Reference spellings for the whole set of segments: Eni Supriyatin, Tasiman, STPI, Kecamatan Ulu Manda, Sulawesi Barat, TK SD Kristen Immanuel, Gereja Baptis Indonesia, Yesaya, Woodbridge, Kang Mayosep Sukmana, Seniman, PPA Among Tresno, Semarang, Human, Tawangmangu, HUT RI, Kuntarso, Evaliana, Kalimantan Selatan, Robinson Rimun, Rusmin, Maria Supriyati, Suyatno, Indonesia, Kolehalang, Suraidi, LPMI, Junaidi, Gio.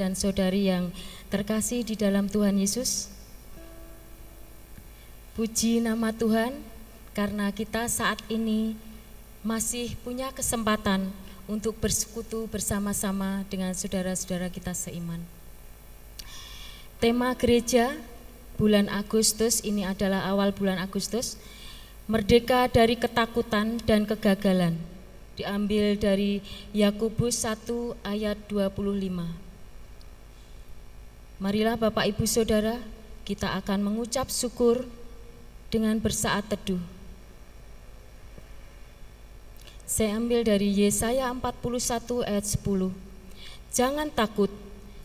dan saudari yang terkasih di dalam Tuhan Yesus. Puji nama Tuhan karena kita saat ini masih punya kesempatan untuk bersekutu bersama-sama dengan saudara-saudara kita seiman. Tema gereja bulan Agustus ini adalah awal bulan Agustus, merdeka dari ketakutan dan kegagalan, diambil dari Yakobus 1 ayat 25. Marilah Bapak Ibu Saudara, kita akan mengucap syukur dengan bersaat teduh. Saya ambil dari Yesaya 41 ayat 10. Jangan takut,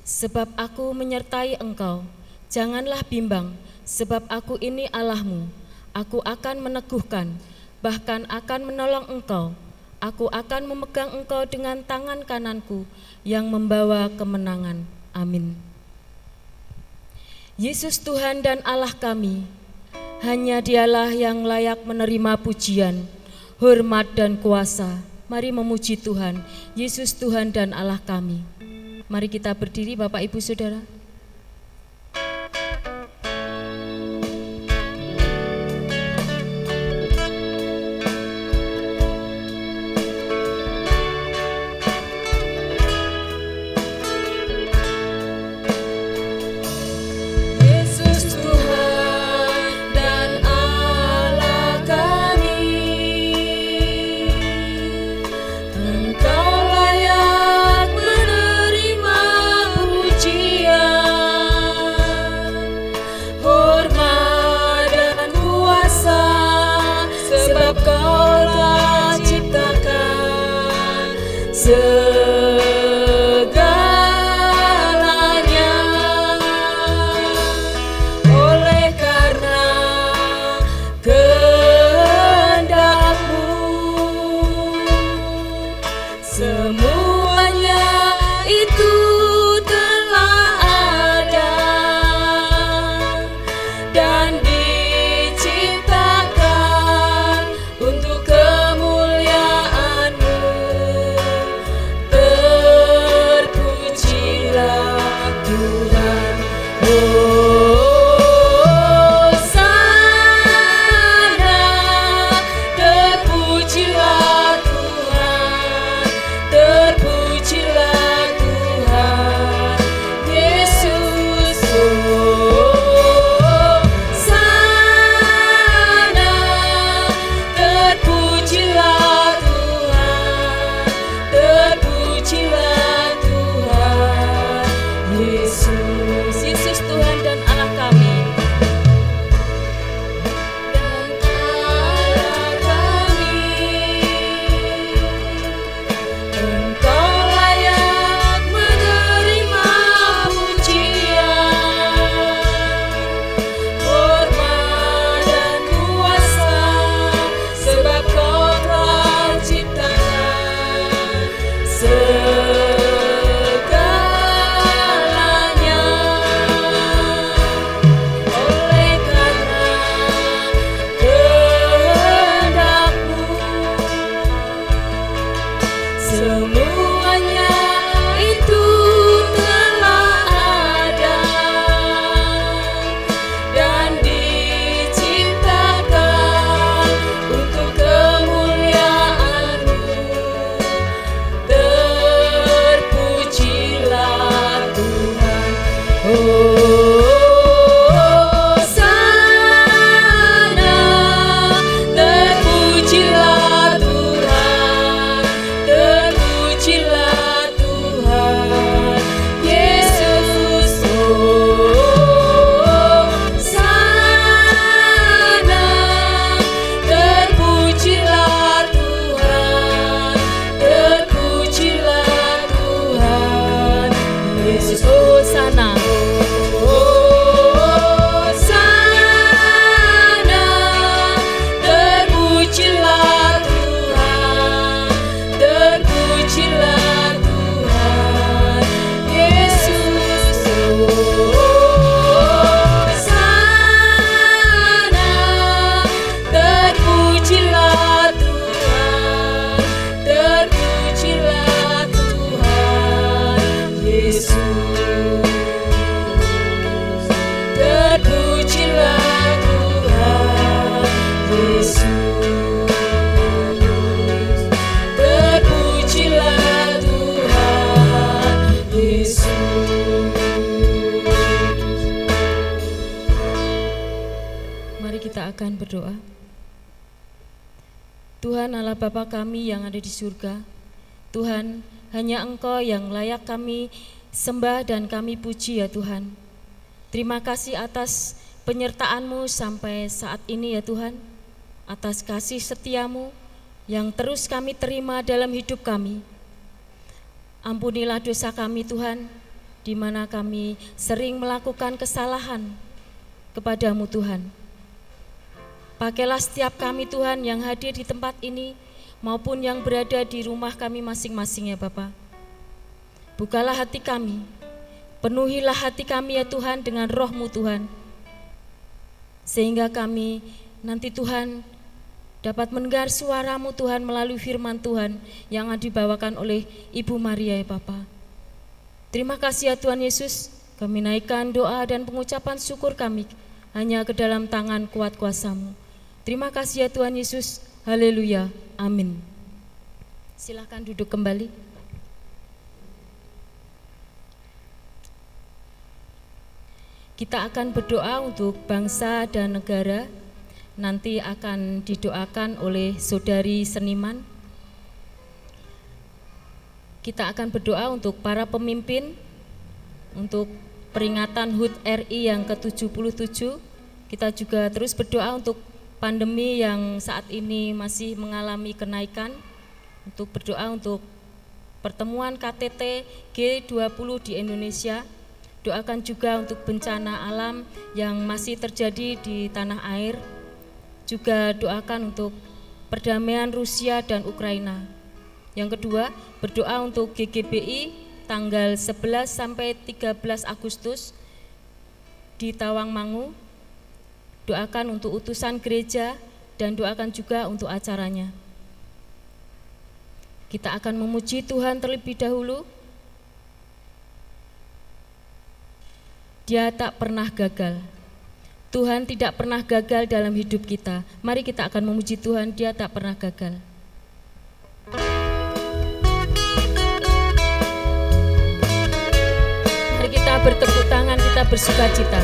sebab aku menyertai engkau. Janganlah bimbang, sebab aku ini Allahmu. Aku akan meneguhkan, bahkan akan menolong engkau. Aku akan memegang engkau dengan tangan kananku yang membawa kemenangan. Amin. Yesus Tuhan dan Allah kami, hanya Dialah yang layak menerima pujian, hormat dan kuasa. Mari memuji Tuhan, Yesus Tuhan dan Allah kami. Mari kita berdiri Bapak Ibu Saudara. Terpujilah Tuhan Yesus. Kita akan berdoa. Tuhan Allah Bapa kami yang ada di surga, Tuhan, hanya Engkau yang layak kami sembah dan kami puji ya Tuhan. Terima kasih atas penyertaan-Mu sampai saat ini ya Tuhan, atas kasih setia-Mu yang terus kami terima dalam hidup kami. Ampunilah dosa kami Tuhan, di mana kami sering melakukan kesalahan kepada-Mu Tuhan. Pakailah setiap kami Tuhan yang hadir di tempat ini, maupun yang berada di rumah kami masing-masing ya Bapa. Bukalah hati kami, penuhilah hati kami ya Tuhan dengan roh-Mu Tuhan, sehingga kami nanti Tuhan dapat mendengar suara-Mu Tuhan melalui firman Tuhan yang dibawakan oleh Ibu Maria ya Bapa. Terima kasih ya Tuhan Yesus, kami naikkan doa dan pengucapan syukur kami hanya ke dalam tangan kuat kuasa-Mu. Terima kasih ya Tuhan Yesus, haleluya, amin. Silakan duduk kembali. Kita akan berdoa untuk bangsa dan negara. Nanti akan didoakan oleh saudari Seniman. Kita akan berdoa untuk para pemimpin, untuk peringatan HUT RI yang ke-77. Kita juga terus berdoa untuk pandemi yang saat ini masih mengalami kenaikan, untuk berdoa untuk pertemuan KTT G20 di Indonesia. Doakan juga untuk bencana alam yang masih terjadi di tanah air. Juga doakan untuk perdamaian Rusia dan Ukraina. Yang kedua, berdoa untuk GGBI tanggal 11 sampai 13 Agustus di Tawangmangu. Doakan untuk utusan gereja dan doakan juga untuk acaranya. Kita akan memuji Tuhan terlebih dahulu. Dia tak pernah gagal. Tuhan tidak pernah gagal dalam hidup kita. Mari kita akan memuji Tuhan, Dia tak pernah gagal. Mari kita bertepuk tangan, kita bersuka cita.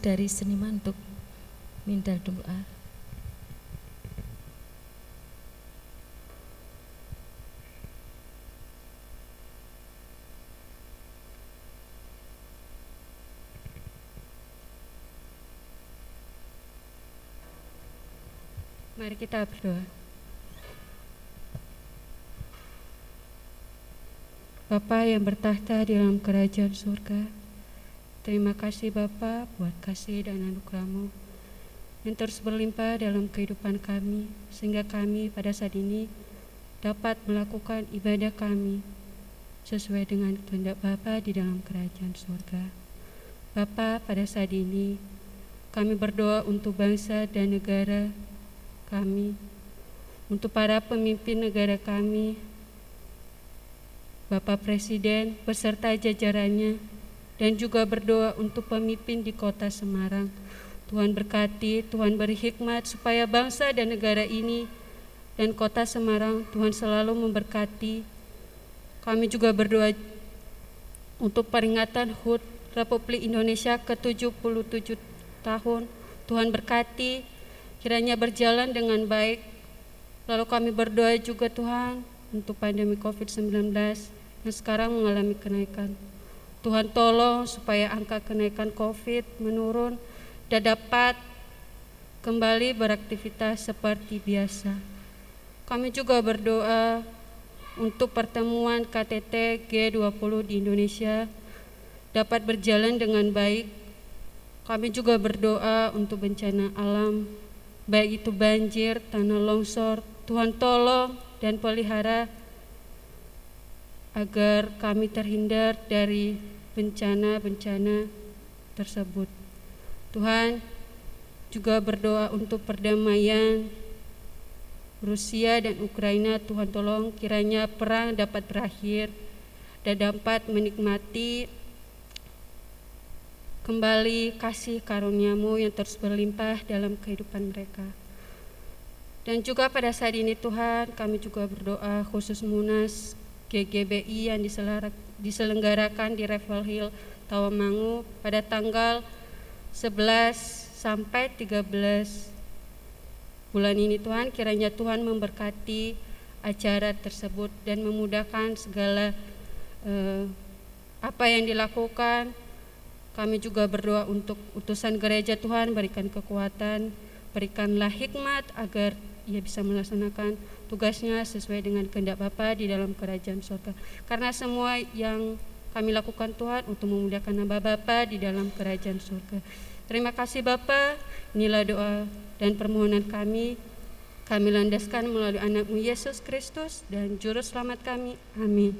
Dari Seniman untuk minta doa. Mari kita berdoa. Bapa yang bertahta di dalam kerajaan surga, terima kasih Bapa buat kasih dan anugerah-Mu yang terus berlimpah dalam kehidupan kami, sehingga kami pada saat ini dapat melakukan ibadah kami sesuai dengan kehendak Bapa di dalam kerajaan surga. Bapa, pada saat ini kami berdoa untuk bangsa dan negara kami, untuk para pemimpin negara kami, Bapak Presiden beserta jajarannya, dan juga berdoa untuk pemimpin di kota Semarang. Tuhan berkati, Tuhan beri hikmat supaya bangsa dan negara ini dan kota Semarang Tuhan selalu memberkati. Kami juga berdoa untuk peringatan HUT Republik Indonesia ke-77 tahun. Tuhan berkati, kiranya berjalan dengan baik. Lalu kami berdoa juga Tuhan untuk pandemi COVID-19 yang sekarang mengalami kenaikan. Tuhan tolong supaya angka kenaikan COVID menurun dan dapat kembali beraktivitas seperti biasa. Kami juga berdoa untuk pertemuan KTT G20 di Indonesia dapat berjalan dengan baik. Kami juga berdoa untuk bencana alam, baik itu banjir, tanah longsor. Tuhan tolong dan pelihara agar kami terhindar dari bencana-bencana tersebut. Tuhan juga berdoa untuk perdamaian Rusia dan Ukraina. Tuhan tolong kiranya perang dapat berakhir dan dapat menikmati kembali kasih karunia-Mu yang terus berlimpah dalam kehidupan mereka. Dan juga pada saat ini Tuhan, kami juga berdoa khusus Munas GGBI yang diselenggarakan di Revel Hill, Tawangmangu pada tanggal 11 sampai 13 bulan ini Tuhan, kiranya Tuhan memberkati acara tersebut dan memudahkan segala apa yang dilakukan. Kami juga berdoa untuk utusan gereja Tuhan, berikan kekuatan, berikanlah hikmat agar ia bisa melaksanakan tugasnya sesuai dengan kehendak Bapa di dalam kerajaan surga. Karena semua yang kami lakukan Tuhan untuk memuliakan nama Bapa di dalam kerajaan surga. Terima kasih Bapa, inilah doa dan permohonan kami. Kami landaskan melalui anak-Mu Yesus Kristus dan Juru Selamat kami. Amin.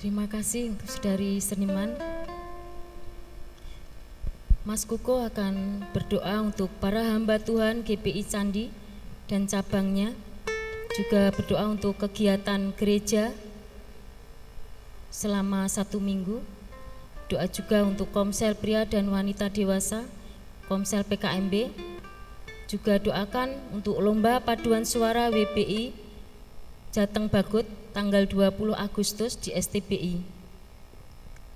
Terima kasih untuk saudari Seniman. Mas Kuko akan berdoa untuk para hamba Tuhan GPI Candi dan cabangnya, juga berdoa untuk kegiatan gereja selama 1 minggu, doa juga untuk komsel pria dan wanita dewasa, komsel PKMB, juga doakan untuk lomba paduan suara WPI Jateng Bagut tanggal 20 Agustus di STPI.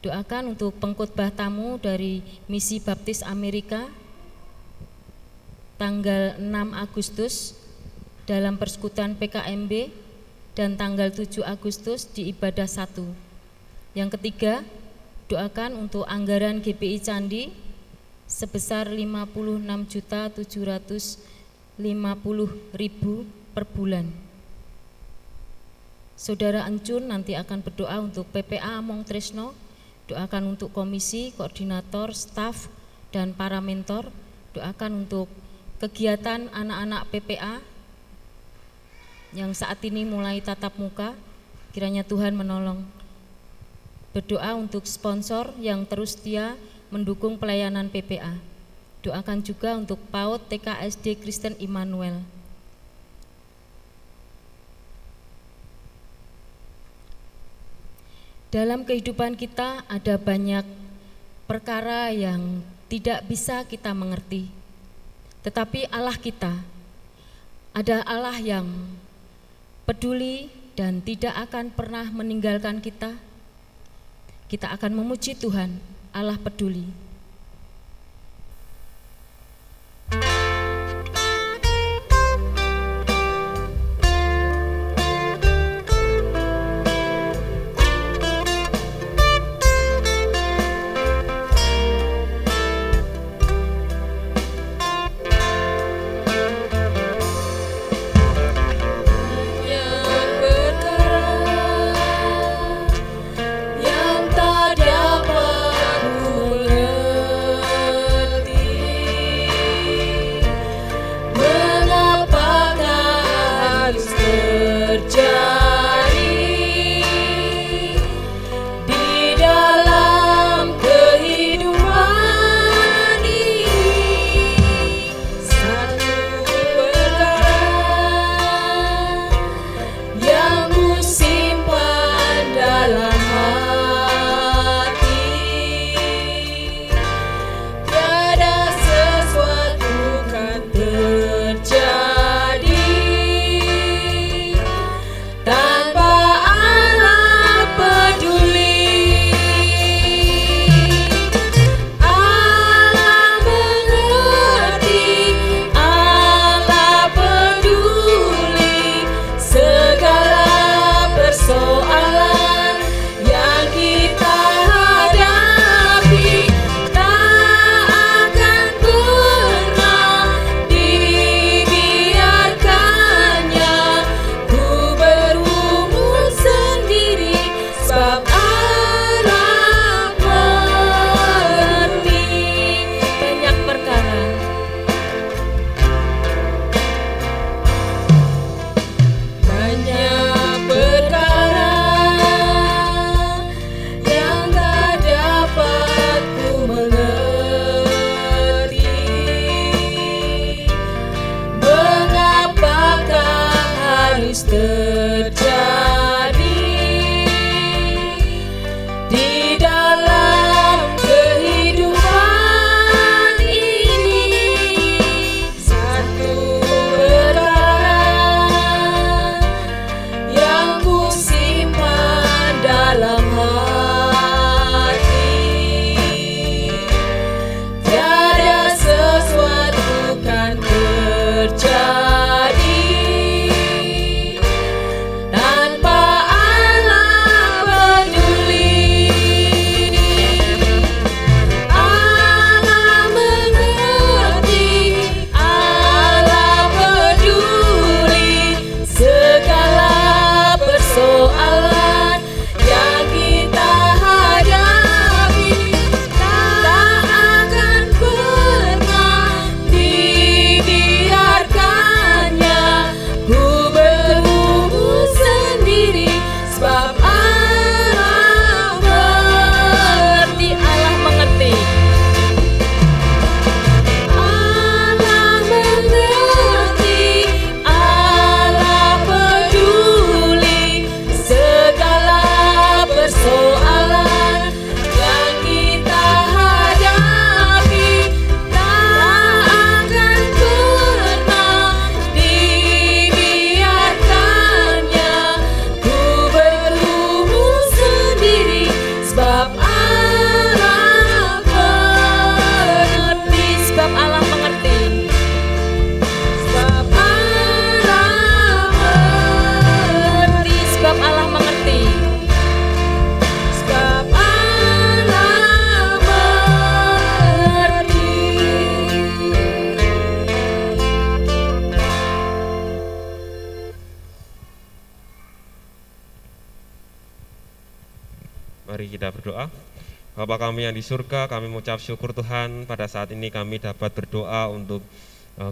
Doakan untuk pengkhotbah tamu dari Misi Baptis Amerika tanggal 6 Agustus dalam persekutuan PKMB dan tanggal 7 Agustus di ibadah 1. Yang ketiga, doakan untuk anggaran GPI Candi sebesar 56.750.000 per bulan. Saudara Encun nanti akan berdoa untuk PPA Among Tresno, doakan untuk komisi, koordinator, staf, dan para mentor, doakan untuk kegiatan anak-anak PPA yang saat ini mulai tatap muka, kiranya Tuhan menolong. Berdoa untuk sponsor yang terus setia mendukung pelayanan PPA. Doakan juga untuk PAUD TK SD Kristen Immanuel. Dalam kehidupan kita ada banyak perkara yang tidak bisa kita mengerti. Tetapi Allah kita ada Allah yang peduli dan tidak akan pernah meninggalkan kita. Kita akan memuji Tuhan, Allah peduli. Mari kita berdoa. Bapa kami yang di surga, kami mengucap syukur Tuhan pada saat ini kami dapat berdoa untuk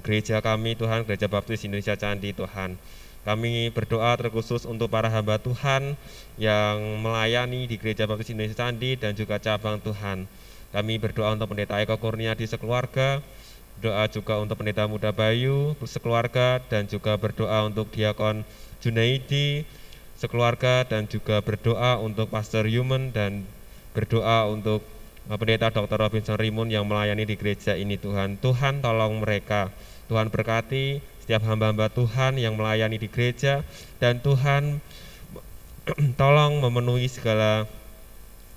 gereja kami Tuhan, Gereja Baptis Indonesia Candi Tuhan. Kami berdoa terkhusus untuk para hamba Tuhan yang melayani di Gereja Baptis Indonesia Candi dan juga cabang Tuhan. Kami berdoa untuk Pendeta Eko Kurnia di sekeluarga, doa juga untuk Pendeta Muda Bayu sekeluarga, dan juga berdoa untuk Diakon Junaidi sekeluarga, dan juga berdoa untuk Pastor Human, dan berdoa untuk Pendeta Dr. Robinson Rimun yang melayani di gereja ini Tuhan. Tuhan tolong mereka, Tuhan berkati setiap hamba-hamba Tuhan yang melayani di gereja, dan Tuhan tolong memenuhi segala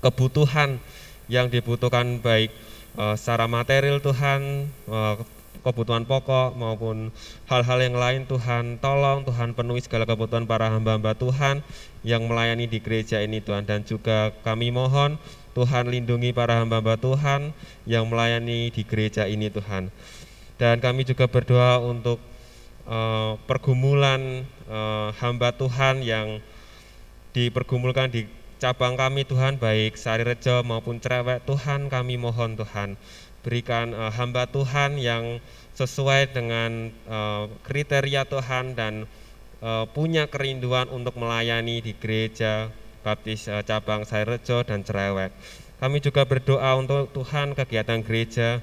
kebutuhan yang dibutuhkan, baik secara material Tuhan, kebutuhan pokok maupun hal-hal yang lain Tuhan. Tolong Tuhan penuhi segala kebutuhan para hamba-hamba Tuhan yang melayani di gereja ini Tuhan, dan juga kami mohon Tuhan lindungi para hamba-hamba Tuhan yang melayani di gereja ini Tuhan. Dan kami juga berdoa untuk pergumulan hamba Tuhan yang dipergumulkan di cabang kami Tuhan, baik Sarirejo maupun Cerewek Tuhan. Kami mohon Tuhan berikan hamba Tuhan yang sesuai dengan kriteria Tuhan dan punya kerinduan untuk melayani di gereja Baptis cabang Sarirejo dan Cerewek. Kami juga berdoa untuk Tuhan kegiatan gereja,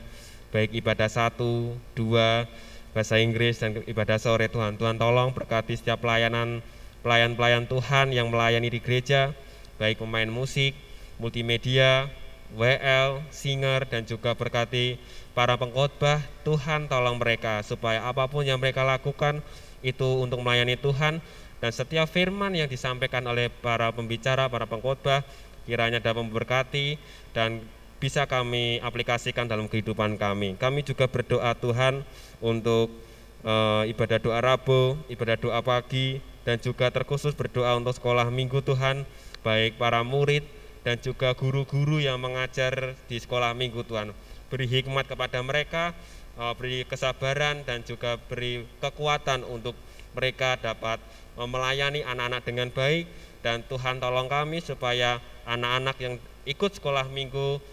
baik ibadah 1, 2 bahasa Inggris dan ibadah sore Tuhan. Tuhan tolong berkati setiap pelayan-pelayan Tuhan yang melayani di gereja, baik pemain musik, multimedia, WL, singer, dan juga berkati para pengkhotbah. Tuhan tolong mereka supaya apapun yang mereka lakukan itu untuk melayani Tuhan, dan setiap firman yang disampaikan oleh para pembicara, para pengkhotbah kiranya dapat memberkati dan bisa kami aplikasikan dalam kehidupan kami. Kami juga berdoa Tuhan untuk ibadah doa Rabu, ibadah doa pagi, dan juga terkhusus berdoa untuk sekolah minggu Tuhan, baik para murid dan juga guru-guru yang mengajar di sekolah minggu Tuhan. Beri hikmat kepada mereka, beri kesabaran, dan juga beri kekuatan untuk mereka dapat melayani anak-anak dengan baik. Dan Tuhan tolong kami supaya anak-anak yang ikut sekolah minggu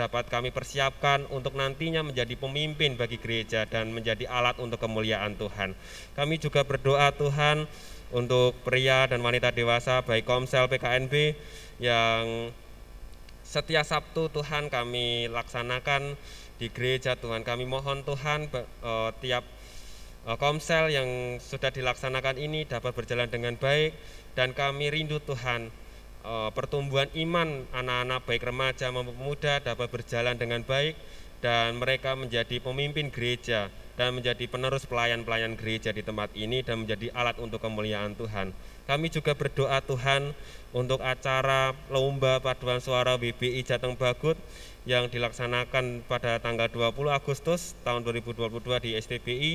dapat kami persiapkan untuk nantinya menjadi pemimpin bagi gereja dan menjadi alat untuk kemuliaan Tuhan. Kami juga berdoa Tuhan untuk pria dan wanita dewasa, baik komsel PKMB yang setiap Sabtu Tuhan kami laksanakan di gereja Tuhan. Kami mohon Tuhan tiap komsel yang sudah dilaksanakan ini dapat berjalan dengan baik, dan kami rindu Tuhan pertumbuhan iman anak-anak baik remaja maupun pemuda dapat berjalan dengan baik, dan mereka menjadi pemimpin gereja dan menjadi penerus pelayan-pelayan gereja di tempat ini dan menjadi alat untuk kemuliaan Tuhan. Kami juga berdoa Tuhan untuk acara lomba paduan suara WPI Jateng Bagut yang dilaksanakan pada tanggal 20 Agustus tahun 2022 di STPI.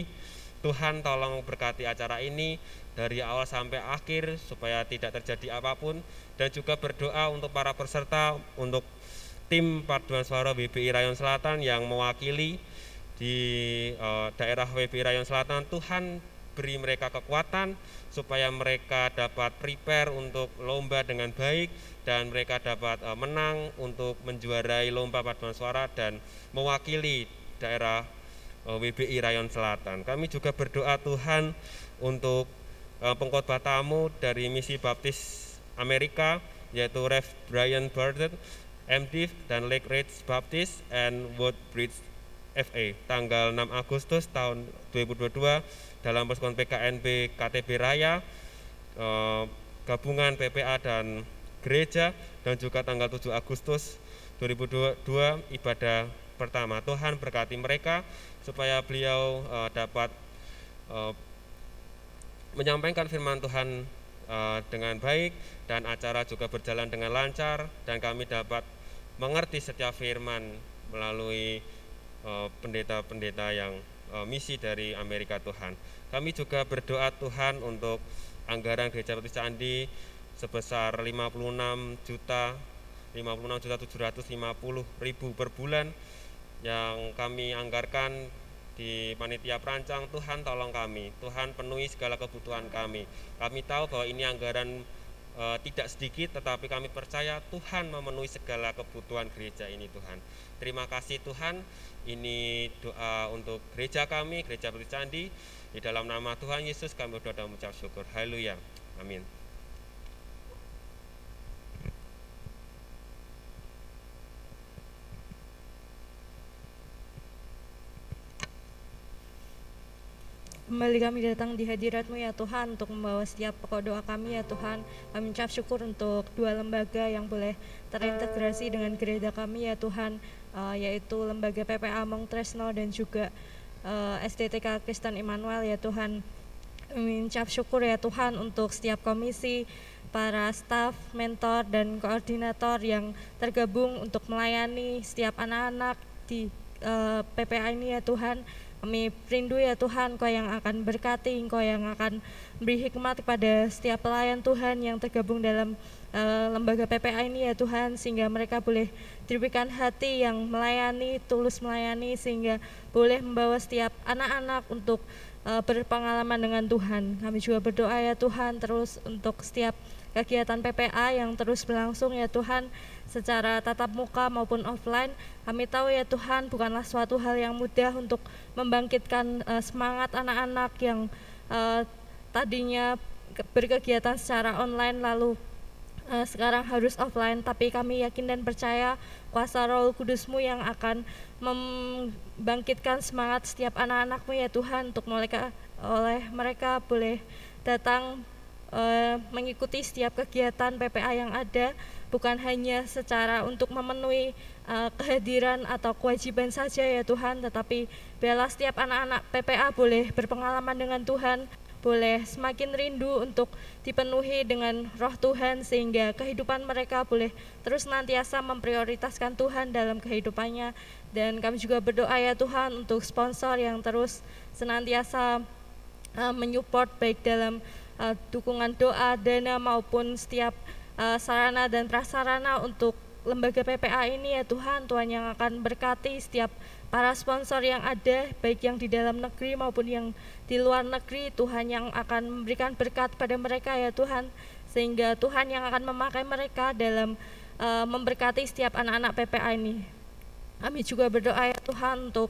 Tuhan tolong berkati acara ini dari awal sampai akhir supaya tidak terjadi apapun, dan juga berdoa untuk para peserta, untuk tim paduan suara WPI Rayon Selatan yang mewakili di daerah WPI Rayon Selatan. Tuhan beri mereka kekuatan supaya mereka dapat prepare untuk lomba dengan baik, dan mereka dapat menang untuk menjuarai lomba paduan suara dan mewakili daerah WBI Rayon Selatan. Kami juga berdoa Tuhan untuk pengkhotbah tamu dari Misi Baptis Amerika, yaitu Rev. Brian Burden, MDiv, dan Lake Ridge Baptist and Woodbridge FA, tanggal 6 Agustus tahun 2022 dalam persekutuan PKNB KTB Raya, gabungan PPA dan gereja, dan juga tanggal 7 Agustus 2022 ibadah pertama. Tuhan berkati mereka supaya beliau dapat menyampaikan firman Tuhan dengan baik, dan acara juga berjalan dengan lancar, dan kami dapat mengerti setiap firman melalui pendeta-pendeta yang misi dari Amerika Tuhan. Kami juga berdoa Tuhan untuk anggaran Gereja Baptis Candi sebesar 56.750.000 per bulan yang kami anggarkan di panitia perancang. Tuhan tolong kami, Tuhan penuhi segala kebutuhan kami. Kami tahu bahwa ini anggaran tidak sedikit, tetapi kami percaya Tuhan memenuhi segala kebutuhan gereja ini, Tuhan. Terima kasih Tuhan, ini doa untuk gereja kami, Gereja Baptis Candi. Di dalam nama Tuhan Yesus kami berdoa dan mengucap syukur. Haleluya. Amin. Kembali kami datang di hadirat-Mu ya Tuhan, untuk membawa setiap pokok doa kami ya Tuhan. Kami ucap syukur untuk dua lembaga yang boleh terintegrasi dengan gereja kami ya Tuhan, yaitu lembaga PPA Among Tresno dan juga STTK Kristen Immanuel ya Tuhan. Kami ucap syukur ya Tuhan untuk setiap komisi, para staf, mentor, dan koordinator yang tergabung untuk melayani setiap anak-anak di PPA ini ya Tuhan. Kami rindu ya Tuhan, Engkau yang akan berkati, Engkau yang akan beri hikmat kepada setiap pelayan Tuhan yang tergabung dalam lembaga PPA ini ya Tuhan, sehingga mereka boleh diberikan hati yang melayani, tulus melayani, sehingga boleh membawa setiap anak-anak untuk berpengalaman dengan Tuhan. Kami juga berdoa ya Tuhan terus untuk setiap kegiatan PPA yang terus berlangsung ya Tuhan, secara tatap muka maupun offline. Kami tahu ya Tuhan, bukanlah suatu hal yang mudah untuk membangkitkan semangat anak-anak yang tadinya berkegiatan secara online lalu sekarang harus offline, tapi kami yakin dan percaya kuasa Roh Kudus-Mu yang akan membangkitkan semangat setiap anak-anak-Mu ya Tuhan, untuk mereka boleh datang mengikuti setiap kegiatan PPA yang ada, bukan hanya secara untuk memenuhi kehadiran atau kewajiban saja ya Tuhan, tetapi biarlah setiap anak-anak PPA boleh berpengalaman dengan Tuhan, boleh semakin rindu untuk dipenuhi dengan Roh Tuhan, sehingga kehidupan mereka boleh terus nantiasa memprioritaskan Tuhan dalam kehidupannya. Dan kami juga berdoa ya Tuhan untuk sponsor yang terus senantiasa menyupport baik dalam dukungan doa, dana, maupun setiap sarana dan prasarana untuk lembaga PPA ini ya Tuhan. Tuhan yang akan berkati setiap para sponsor yang ada, baik yang di dalam negeri maupun yang di luar negeri. Tuhan yang akan memberikan berkat pada mereka ya Tuhan, sehingga Tuhan yang akan memakai mereka dalam memberkati setiap anak-anak PPA ini. Kami juga berdoa ya Tuhan untuk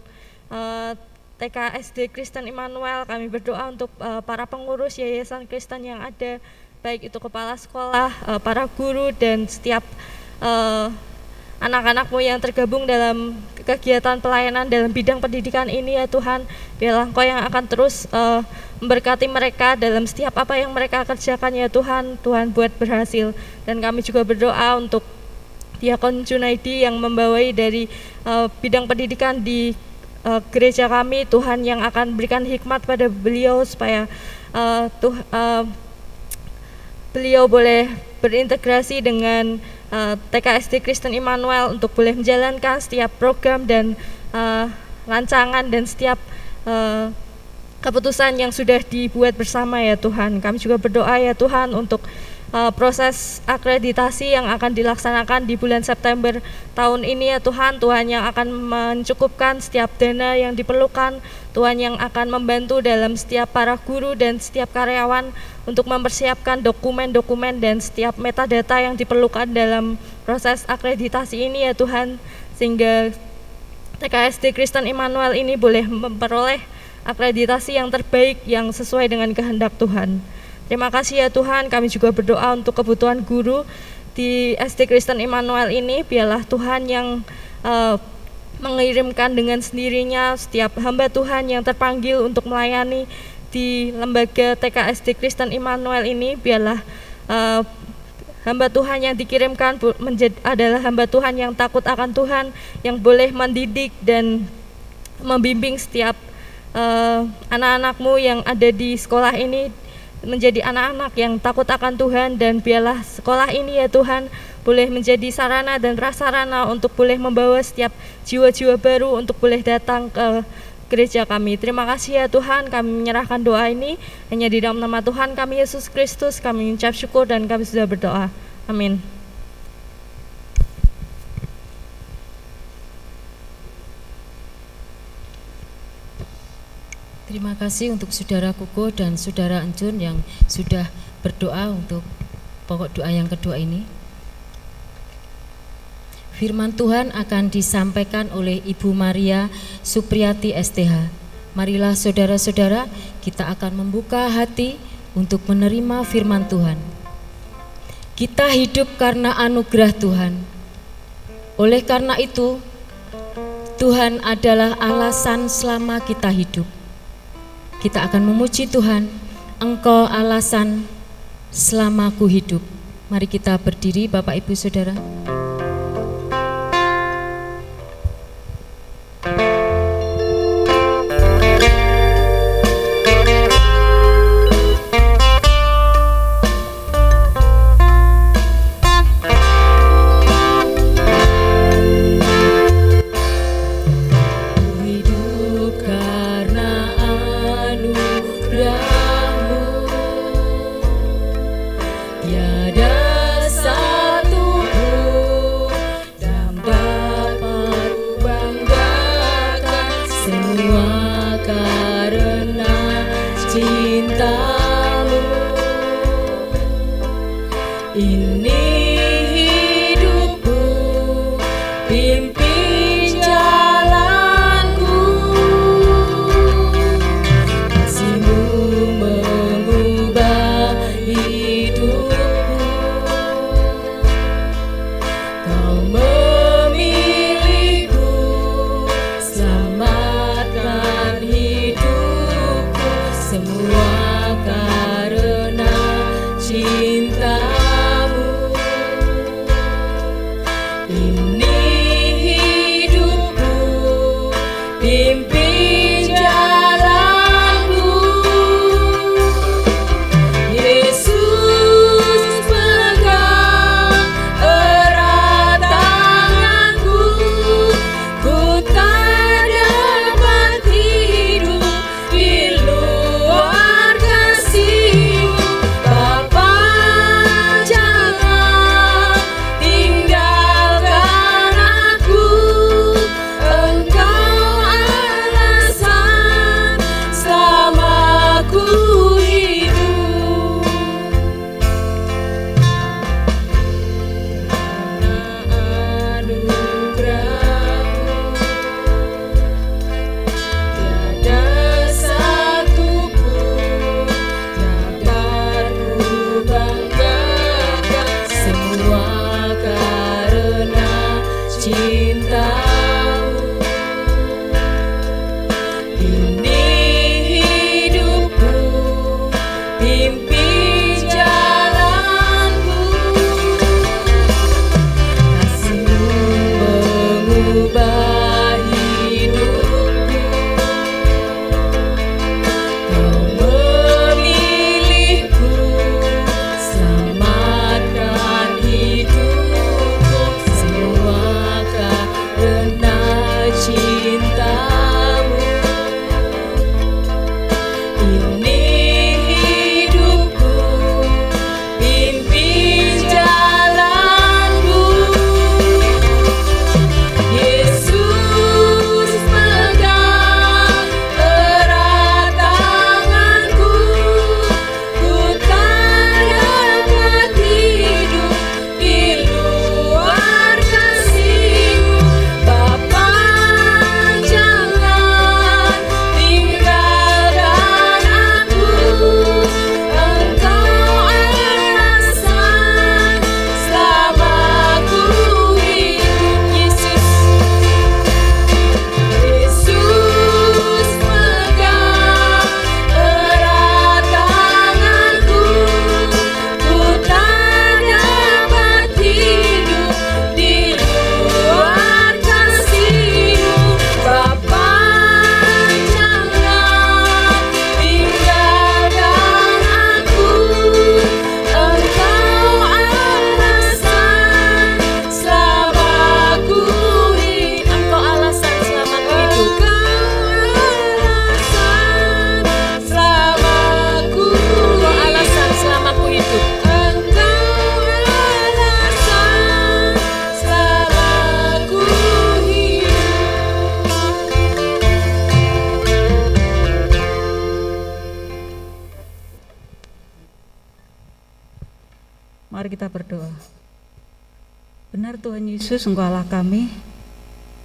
TK SD Kristen Immanuel. Kami berdoa untuk para pengurus Yayasan Kristen yang ada, baik itu kepala sekolah, para guru, dan setiap anak-anakmu yang tergabung dalam kegiatan pelayanan dalam bidang pendidikan ini ya Tuhan. Biarlah Engkau yang akan terus memberkati mereka dalam setiap apa yang mereka kerjakan ya Tuhan. Tuhan buat berhasil. Dan kami juga berdoa untuk Diakon Junaidi yang membawai dari bidang pendidikan di gereja kami. Tuhan yang akan berikan hikmat pada beliau supaya beliau boleh berintegrasi dengan TK SD Kristen Immanuel untuk boleh menjalankan setiap program dan rancangan dan setiap keputusan yang sudah dibuat bersama ya Tuhan. Kami juga berdoa ya Tuhan untuk proses akreditasi yang akan dilaksanakan di bulan September tahun ini ya Tuhan. Tuhan yang akan mencukupkan setiap dana yang diperlukan, Tuhan yang akan membantu dalam setiap para guru dan setiap karyawan untuk mempersiapkan dokumen-dokumen dan setiap metadata yang diperlukan dalam proses akreditasi ini ya Tuhan, sehingga TK SD Kristen Immanuel ini boleh memperoleh akreditasi yang terbaik yang sesuai dengan kehendak Tuhan. Terima kasih ya Tuhan. Kami juga berdoa untuk kebutuhan guru di SD Kristen Immanuel ini. Biarlah Tuhan yang mengirimkan dengan sendirinya setiap hamba Tuhan yang terpanggil untuk melayani di lembaga TK SD Kristen Immanuel ini. Biarlah hamba Tuhan yang dikirimkan adalah hamba Tuhan yang takut akan Tuhan, yang boleh mendidik dan membimbing setiap anak-anakmu yang ada di sekolah ini menjadi anak-anak yang takut akan Tuhan. Dan biarlah sekolah ini ya Tuhan boleh menjadi sarana dan prasarana untuk boleh membawa setiap jiwa-jiwa baru untuk boleh datang ke gereja kami. Terima kasih ya Tuhan. Kami menyerahkan doa ini hanya di dalam nama Tuhan kami Yesus Kristus. Kami ucap syukur dan kami sudah berdoa. Amin. Terima kasih untuk saudara Kuko dan saudara Encun yang sudah berdoa untuk pokok doa yang kedua ini. Firman Tuhan akan disampaikan oleh Ibu Maria Supriyati STH. Marilah saudara-saudara, kita akan membuka hati untuk menerima firman Tuhan. Kita hidup karena anugerah Tuhan. Oleh karena itu, Tuhan adalah alasan selama kita hidup. Kita akan memuji Tuhan, Engkau alasan selama ku hidup. Mari kita berdiri, Bapak Ibu Saudara. Semua karena cintamu. Mari kita berdoa. Benar Tuhan Yesus, Engkau Allah kami,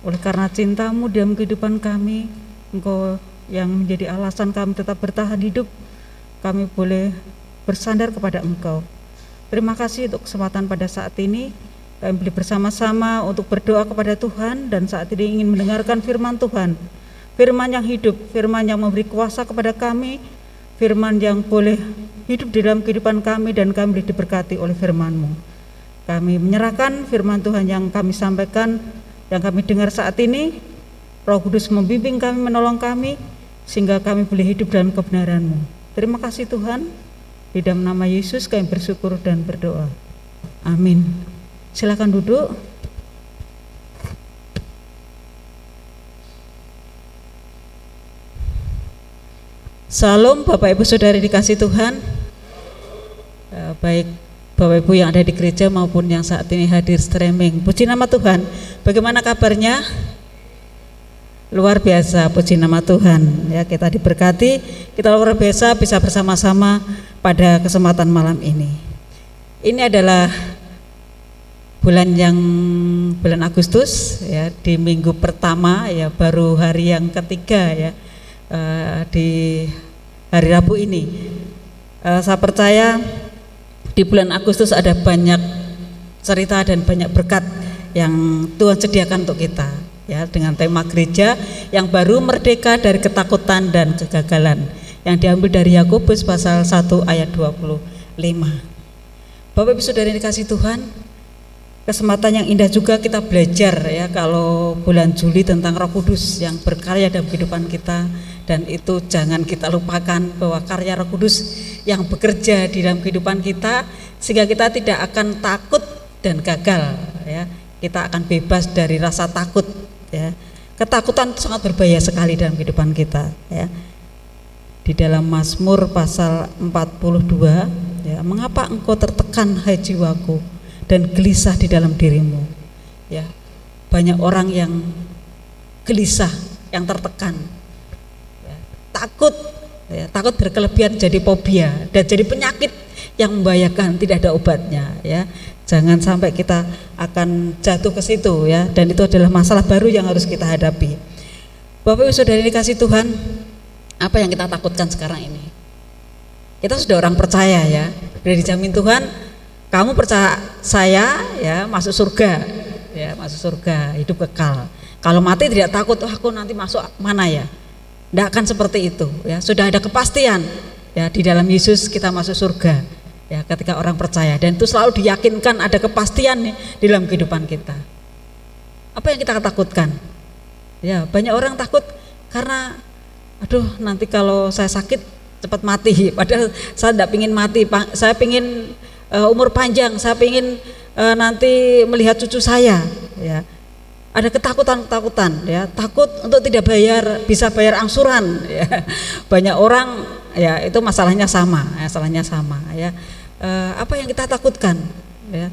oleh karena cinta-Mu dalam kehidupan kami, Engkau yang menjadi alasan kami tetap bertahan hidup, kami boleh bersandar kepada Engkau. Terima kasih untuk kesempatan pada saat ini, kami boleh bersama-sama untuk berdoa kepada Tuhan, dan saat ini ingin mendengarkan firman Tuhan, firman yang hidup, firman yang memberi kuasa kepada kami, firman yang boleh hidup di dalam kehidupan kami, dan kami boleh diberkati oleh firman-Mu. Kami menyerahkan firman Tuhan yang kami sampaikan, yang kami dengar saat ini, Roh Kudus membimbing kami, menolong kami, sehingga kami boleh hidup dalam kebenaran-Mu. Terima kasih Tuhan. Di dalam nama Yesus kami bersyukur dan berdoa. Amin. Silakan duduk. Salam Bapak Ibu Saudari dikasih Tuhan. Baik Bapak Ibu yang ada di gereja maupun yang saat ini hadir streaming. Puji nama Tuhan. Bagaimana kabarnya? Luar biasa, puji nama Tuhan. Ya, kita diberkati, kita luar biasa bisa bersama-sama pada kesempatan malam ini. Ini adalah bulan Agustus, ya, di minggu pertama, ya, baru hari yang ketiga, ya, di hari Rabu ini. Saya percaya di bulan Agustus ada banyak cerita dan banyak berkat yang Tuhan sediakan untuk kita. Ya, dengan tema gereja yang baru merdeka dari ketakutan dan kegagalan yang diambil dari Yakobus pasal 1 ayat 25. Bapak Ibu Saudara dikasih Tuhan, kesempatan yang indah juga kita belajar, ya, kalau bulan Juli tentang Roh Kudus yang berkarya dalam kehidupan kita, dan itu jangan kita lupakan bahwa karya Roh Kudus yang bekerja di dalam kehidupan kita sehingga kita tidak akan takut dan gagal, ya. Kita akan bebas dari rasa takut. Ya. Ketakutan itu sangat berbahaya sekali dalam kehidupan kita, ya. Di dalam Mazmur pasal 42, ya, mengapa engkau tertekan hai jiwaku dan gelisah di dalam dirimu, ya. Banyak orang yang gelisah, yang tertekan, ya. Takut, ya. Takut berkelebihan jadi fobia dan jadi penyakit yang membahayakan, tidak ada obatnya, ya. Jangan sampai kita akan jatuh ke situ, ya, dan itu adalah masalah baru yang harus kita hadapi. Bapak Ibu Saudara dikasih Tuhan, apa yang kita takutkan sekarang ini? Kita sudah orang percaya, ya, sudah dijamin Tuhan, kamu percaya saya, ya, masuk surga, ya, masuk surga, hidup kekal. Kalau mati tidak takut, oh, aku nanti masuk mana ya? Tidak akan seperti itu, ya, sudah ada kepastian, ya, di dalam Yesus kita masuk surga. Ya, ketika orang percaya, dan itu selalu diyakinkan ada kepastian nih di dalam kehidupan kita. Apa yang kita takutkan? Ya, banyak orang takut karena, aduh, nanti kalau saya sakit cepat mati. Padahal saya tidak ingin mati. Saya ingin umur panjang. Saya ingin nanti melihat cucu saya. Ya, ada ketakutan-ketakutan. Ya, takut untuk tidak bayar, bisa bayar angsuran. Ya. Banyak orang, ya, itu masalahnya sama. Masalahnya sama. Ya. Apa yang kita takutkan, ya,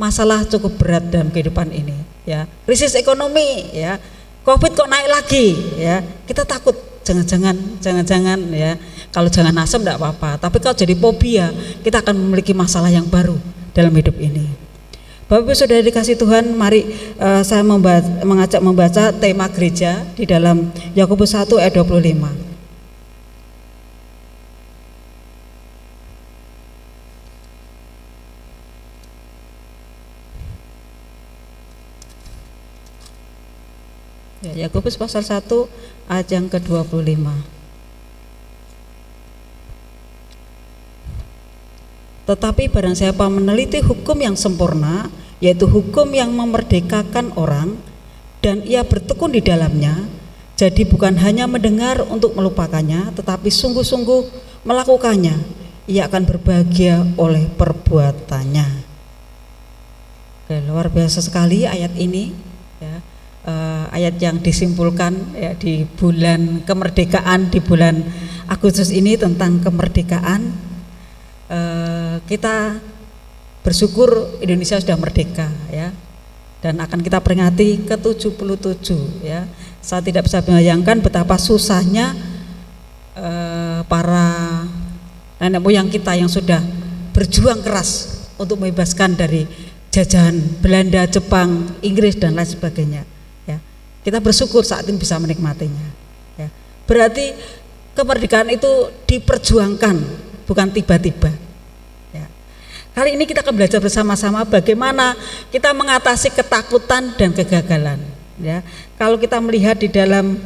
masalah cukup berat dalam kehidupan ini, ya, krisis ekonomi, ya, COVID kok naik lagi, ya, kita takut jangan-jangan, ya, kalau jangan asam tidak apa-apa, tapi kalau jadi fobia kita akan memiliki masalah yang baru dalam hidup ini. Bapak Ibu Saudara dikasih Tuhan, mari saya mengajak membaca tema gereja di dalam Yakobus 1 ayat 25. Yakobus pasal 1 ayat yang ke-25. Tetapi barang siapa meneliti hukum yang sempurna, yaitu hukum yang memerdekakan orang, dan ia bertekun di dalamnya, jadi bukan hanya mendengar untuk melupakannya, tetapi sungguh-sungguh melakukannya, ia akan berbahagia oleh perbuatannya. Oke, luar biasa sekali ayat ini, ya. Ayat yang disimpulkan, ya, di bulan kemerdekaan, di bulan Agustus ini tentang kemerdekaan. Kita bersyukur Indonesia sudah merdeka, ya, dan akan kita peringati ke-77, ya. Saya tidak bisa bayangkan betapa susahnya para nenek moyang kita yang sudah berjuang keras untuk membebaskan dari jajahan Belanda, Jepang, Inggris dan lain sebagainya. Ya, kita bersyukur saat ini bisa menikmatinya. Ya, berarti kemerdekaan itu diperjuangkan, bukan tiba-tiba. Ya. Kali ini kita akan belajar bersama-sama bagaimana kita mengatasi ketakutan dan kegagalan. Ya, kalau kita melihat di dalam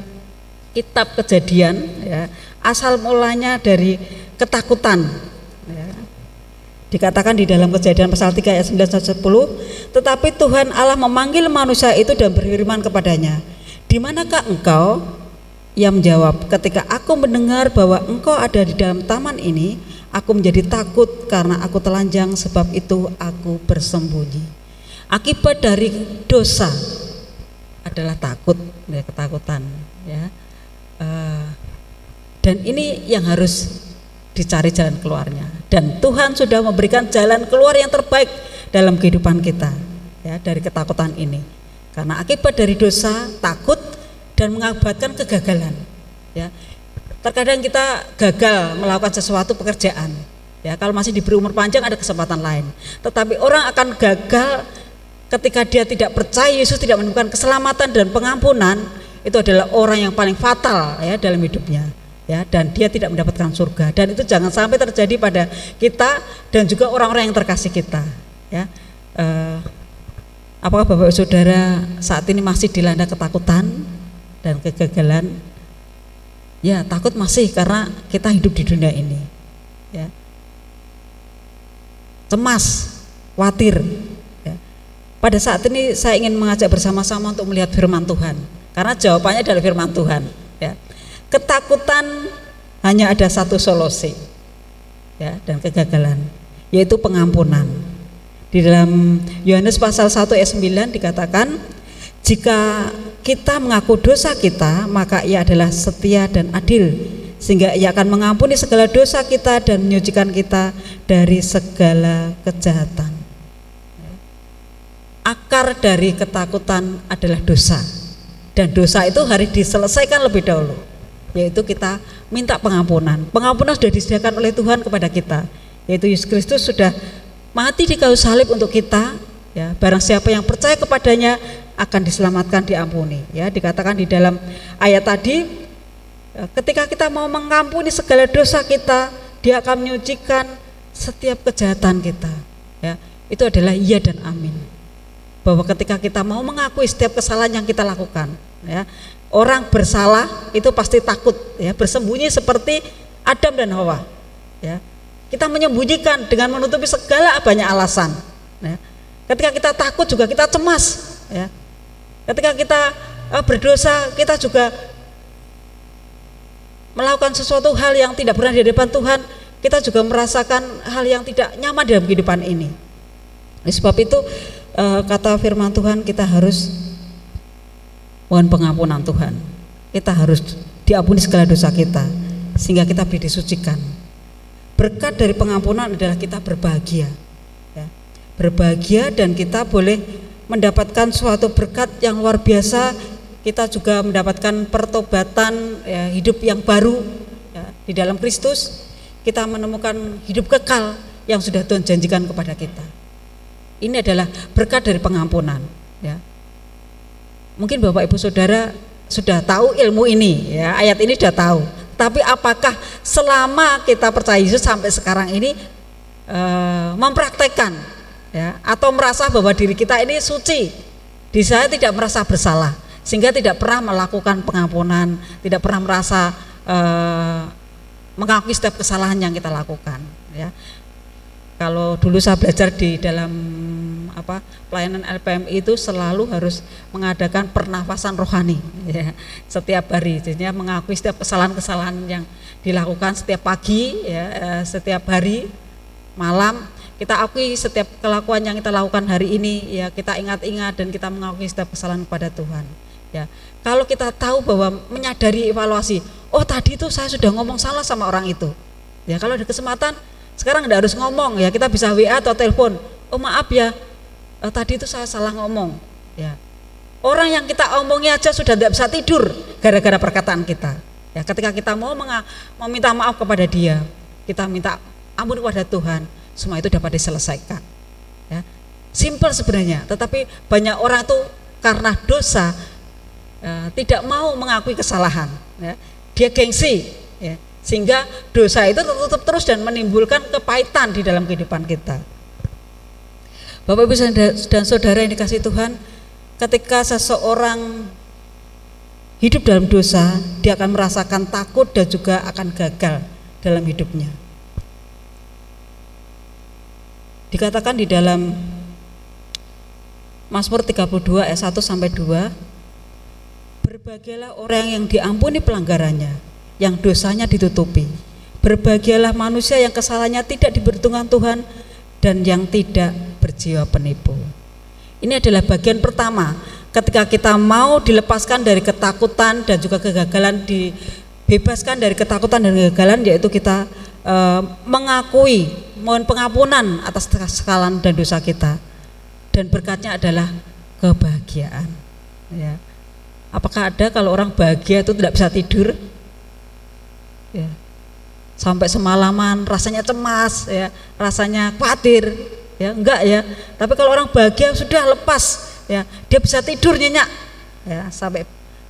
Kitab Kejadian, ya, asal mulanya dari ketakutan, ya. Dikatakan di dalam Kejadian pasal 3 ayat 9-10, tetapi Tuhan Allah memanggil manusia itu dan berfirman kepadanya, di manakah engkau? Ia menjawab, ketika aku mendengar bahwa engkau ada di dalam taman ini, aku menjadi takut karena aku telanjang, sebab itu aku bersembunyi. Akibat dari dosa adalah takut, ya, ketakutan, ya. Dan ini yang harus dicari jalan keluarnya, dan Tuhan sudah memberikan jalan keluar yang terbaik dalam kehidupan kita, ya, dari ketakutan ini, karena akibat dari dosa takut dan mengakibatkan kegagalan, ya. Terkadang kita gagal melakukan sesuatu pekerjaan, ya, kalau masih diberi umur panjang ada kesempatan lain, tetapi orang akan gagal ketika dia tidak percaya Yesus, tidak menemukan keselamatan dan pengampunan. Itu adalah orang yang paling fatal, ya, dalam hidupnya, ya, dan dia tidak mendapatkan surga. Dan itu jangan sampai terjadi pada kita dan juga orang-orang yang terkasih kita, ya. Apakah Bapak Ibu Saudara saat ini masih dilanda ketakutan dan kegagalan? Ya, takut masih karena kita hidup di dunia ini, ya. Cemas, khawatir, ya. Pada saat ini saya ingin mengajak bersama-sama untuk melihat firman Tuhan, karena jawabannya dari firman Tuhan, ya. Ketakutan hanya ada satu solusi, ya, dan kegagalan, yaitu pengampunan. Di dalam Yohanes pasal 1 ayat 9 dikatakan, jika kita mengaku dosa kita, maka Ia adalah setia dan adil, sehingga Ia akan mengampuni segala dosa kita dan menyucikan kita dari segala kejahatan. Akar dari ketakutan adalah dosa. Dan dosa itu harus diselesaikan lebih dahulu, yaitu kita minta pengampunan. Pengampunan sudah disediakan oleh Tuhan kepada kita, yaitu Yesus Kristus sudah mati di kayu salib untuk kita, ya. Barang siapa yang percaya kepadanya akan diselamatkan, diampuni, ya. Dikatakan di dalam ayat tadi, ketika kita mau mengampuni segala dosa kita, Dia akan menyucikan setiap kejahatan kita, ya. Itu adalah iya dan amin. Bahwa ketika kita mau mengakui setiap kesalahan yang kita lakukan, ya, orang bersalah itu pasti takut, ya, bersembunyi seperti Adam dan Hawa, ya. Kita menyembunyikan dengan menutupi segala banyak alasan, ya. Ketika kita takut juga kita cemas, ya. Ketika kita berdosa kita juga melakukan sesuatu hal yang tidak benar di hadapan Tuhan, kita juga merasakan hal yang tidak nyaman dalam kehidupan ini. Oleh sebab itu kata firman Tuhan, kita harus mohon pengampunan Tuhan. Kita harus diampuni segala dosa kita, sehingga kita boleh disucikan. Berkat dari pengampunan adalah kita berbahagia, ya. Berbahagia dan kita boleh mendapatkan suatu berkat yang luar biasa. Kita juga mendapatkan pertobatan, ya, hidup yang baru, ya. Di dalam Kristus kita menemukan hidup kekal yang sudah Tuhan janjikan kepada kita. Ini adalah berkat dari pengampunan, ya. Mungkin Bapak Ibu Saudara sudah tahu ilmu ini, ya, ayat ini sudah tahu. Tapi apakah selama kita percaya Yesus sampai sekarang ini mempraktekkan, ya, atau merasa bahwa diri kita ini suci? Di saya tidak merasa bersalah, sehingga tidak pernah melakukan pengampunan, tidak pernah merasa mengakui setiap kesalahan yang kita lakukan, ya. Kalau dulu saya belajar di dalam pelayanan LPMI itu selalu harus mengadakan pernafasan rohani, ya, setiap hari. Jadinya mengakui setiap kesalahan-kesalahan yang dilakukan setiap pagi, ya, setiap hari, malam. Kita akui setiap kelakuan yang kita lakukan hari ini, ya, kita ingat-ingat dan kita mengakui setiap kesalahan kepada Tuhan, ya. Kalau kita tahu bahwa menyadari, evaluasi, oh tadi itu saya sudah ngomong salah sama orang itu, ya, kalau ada kesempatan sekarang tidak harus ngomong, ya, kita bisa WA atau telepon. Oh maaf ya, tadi itu saya salah ngomong, ya. Orang yang kita omongi aja sudah tidak bisa tidur gara-gara perkataan kita, ya. Ketika kita mau meminta maaf kepada dia, kita minta ampun kepada Tuhan, semua itu dapat diselesaikan, Simpel sebenarnya, tetapi banyak orang tuh karena dosa tidak mau mengakui kesalahan, ya. Dia gengsi, ya. Sehingga dosa itu tertutup terus dan menimbulkan kepahitan di dalam kehidupan kita. Bapak Ibu dan Saudara yang dikasihi Tuhan, ketika seseorang hidup dalam dosa, dia akan merasakan takut dan juga akan gagal dalam hidupnya. Dikatakan di dalam Mazmur 32 ayat 1 sampai 2, berbahagialah orang yang diampuni pelanggarannya, yang dosanya ditutupi. Berbahagialah manusia yang kesalahannya tidak diperhitungkan Tuhan dan yang tidak berjiwa penipu. Ini adalah bagian pertama. Ketika kita mau dilepaskan dari ketakutan dan juga kegagalan, dibebaskan dari ketakutan dan kegagalan, yaitu kita mengakui, mohon pengampunan atas kesalahan dan dosa kita, dan berkatnya adalah kebahagiaan. Ya. Apakah ada kalau orang bahagia itu tidak bisa tidur? Ya. Sampai semalaman, rasanya cemas, ya, rasanya khawatir, ya, enggak ya. Tapi kalau orang bahagia sudah lepas. Ya, dia bisa tidur nyenyak, ya, sampai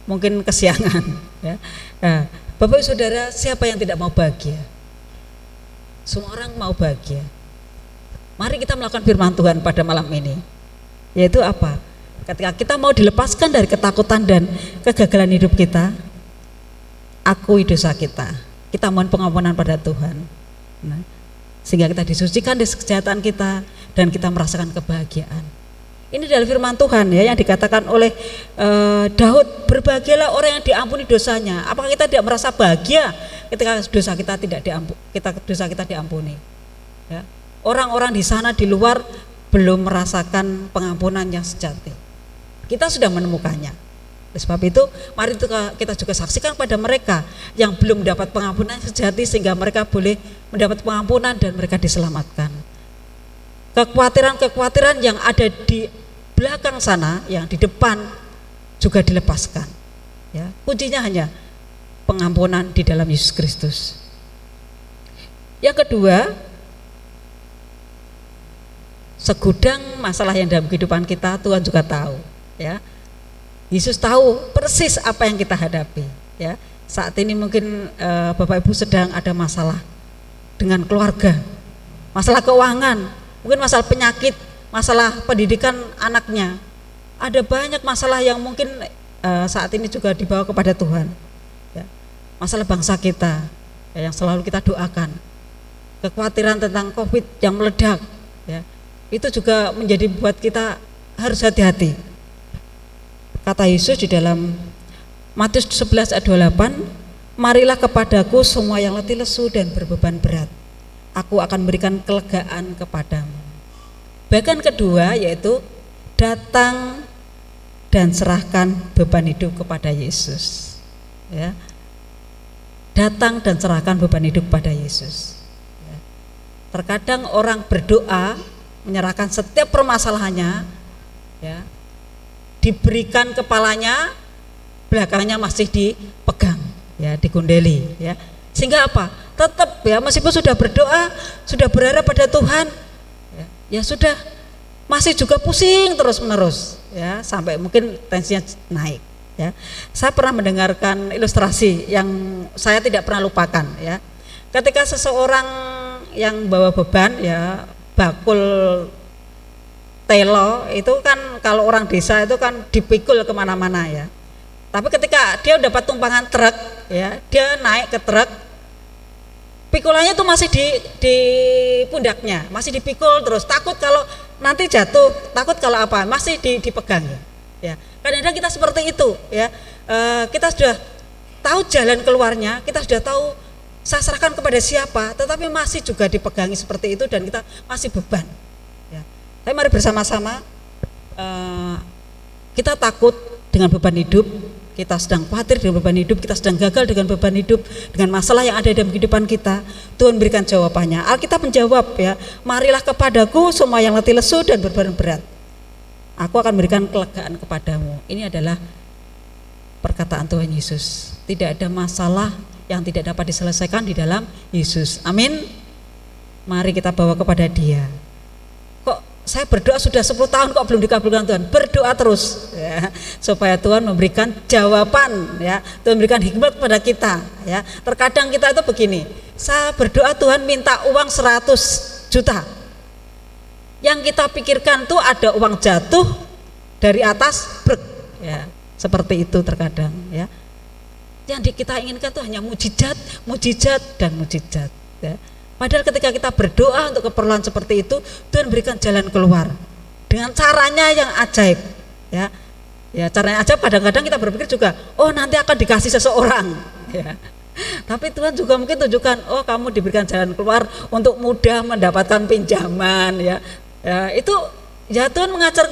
mungkin kesiangan, ya. Nah, Bapak Saudara, siapa yang tidak mau bahagia? Semua orang mau bahagia. Mari kita melakukan firman Tuhan pada malam ini, yaitu apa? Ketika kita mau dilepaskan dari ketakutan dan kegagalan hidup kita, akui dosa kita, kita mohon pengampunan pada Tuhan, nah, sehingga kita disucikan dari kejahatan kita dan kita merasakan kebahagiaan. Ini dari firman Tuhan, ya, yang dikatakan oleh Daud, berbahagialah orang yang diampuni dosanya. Apakah kita tidak merasa bahagia ketika dosa kita tidak diampuni, dosa kita diampuni? Ya. Orang-orang di sana di luar belum merasakan pengampunan yang sejati. Kita sudah menemukannya. Sebab itu mari kita juga saksikan pada mereka yang belum mendapat pengampunan sejati, sehingga mereka boleh mendapat pengampunan dan mereka diselamatkan. Kekhawatiran-kekhawatiran yang ada di belakang sana, yang di depan juga dilepaskan, ya. Kuncinya hanya pengampunan di dalam Yesus Kristus. Yang kedua, segudang masalah yang dalam kehidupan kita Tuhan juga tahu, ya. Yesus tahu persis apa yang kita hadapi, ya. Saat ini mungkin Bapak Ibu sedang ada masalah dengan keluarga, masalah keuangan, mungkin masalah penyakit, masalah pendidikan anaknya. Ada banyak masalah yang mungkin saat ini juga dibawa kepada Tuhan, ya. Masalah bangsa kita, ya, yang selalu kita doakan. Kekhawatiran tentang COVID yang meledak, ya. Itu juga menjadi buat kita harus hati-hati. Kata Yesus di dalam Matius 11 ayat 28, marilah kepadaku semua yang letih lesu dan berbeban berat, aku akan berikan kelegaan kepadamu. Bahkan kedua, yaitu datang dan serahkan beban hidup kepada Yesus, ya. Datang dan serahkan beban hidup kepada Yesus, ya. Terkadang orang berdoa menyerahkan setiap permasalahannya, ya. Diberikan kepalanya, belakangnya masih dipegang, ya, digundeli, ya. Sehingga apa? Tetap, ya, meskipun sudah berdoa, sudah berharap pada Tuhan, ya, sudah, masih juga pusing terus-menerus, ya, sampai mungkin tensinya naik, ya. Saya pernah mendengarkan ilustrasi yang saya tidak pernah lupakan, ya. Ketika seseorang yang bawa beban, ya, bakul telo itu kan kalau orang desa itu kan dipikul kemana-mana, ya. Tapi ketika dia dapat tumpangan truk, ya, dia naik ke truk, pikulannya tuh masih di pundaknya, masih dipikul terus, takut kalau nanti jatuh, takut kalau apa, masih dipegang, ya. Kadang-kadang kita seperti itu, ya. Kita sudah tahu jalan keluarnya, kita sudah tahu saya serahkan kepada siapa, tetapi masih juga dipegangi seperti itu dan kita masih beban, ya. Tapi mari bersama-sama, kita takut dengan beban hidup, kita sedang khawatir dengan beban hidup, kita sedang gagal dengan beban hidup, dengan masalah yang ada dalam kehidupan kita. Tuhan berikan jawabannya. Alkitab menjawab, ya, marilah kepadaku semua yang letih lesu dan berbeban berat, aku akan berikan kelegaan kepadamu. Ini adalah perkataan Tuhan Yesus. Tidak ada masalah yang tidak dapat diselesaikan di dalam Yesus. Amin. Mari kita bawa kepada Dia. Kok saya berdoa sudah 10 tahun kok belum dikabulkan Tuhan. Berdoa terus ya, supaya Tuhan memberikan jawaban ya, Tuhan memberikan hikmat kepada kita ya. Terkadang kita itu begini, saya berdoa Tuhan minta uang 100 juta, yang kita pikirkan tuh ada uang jatuh dari atas ya, seperti itu terkadang ya. Yang kita inginkan tuh hanya mujizat, mujizat dan mujizat ya. Padahal ketika kita berdoa untuk keperluan seperti itu, Tuhan berikan jalan keluar dengan caranya yang ajaib ya. Ya, caranya ajaib kadang-kadang kita berpikir juga, oh nanti akan dikasih seseorang ya. Tapi Tuhan juga mungkin tunjukkan, oh kamu diberikan jalan keluar untuk mudah mendapatkan pinjaman ya. Ya, itu ya Tuhan mengajar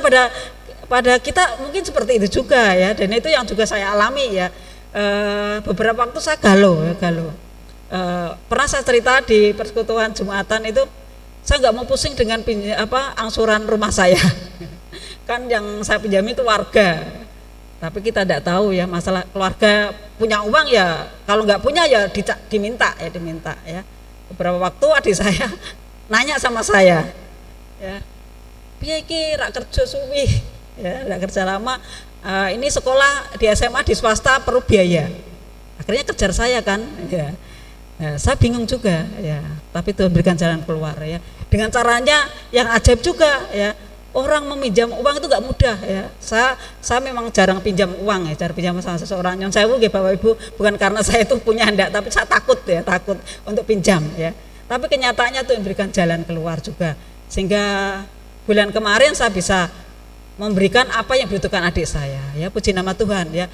kepada kita mungkin seperti itu juga ya. Dan itu yang juga saya alami ya. Beberapa waktu saya galau. Pernah saya cerita di persekutuan Jumatan itu, saya nggak mau pusing dengan angsuran rumah saya kan yang saya pinjami keluarga, tapi kita tidak tahu ya, masalah keluarga punya uang ya, kalau nggak punya ya diminta ya. Beberapa waktu adik saya nanya sama saya ya, piye iki rak kerja suwi ya, rak kerja lama, ini sekolah di SMA di swasta perlu biaya, akhirnya kejar saya kan ya. Ya, saya bingung juga ya, tapi Tuhan berikan jalan keluar ya, dengan caranya yang ajaib juga ya. Orang meminjam uang itu nggak mudah ya. Saya memang jarang pinjam uang ya, jarang pinjam sama seseorang. Nyon sewu nggih Bapak Ibu, bukan karena saya itu punya ndak, tapi saya takut untuk pinjam ya. Tapi kenyataannya Tuhan berikan jalan keluar juga, sehingga bulan kemarin saya bisa memberikan apa yang dibutuhkan adik saya ya. Puji nama Tuhan ya.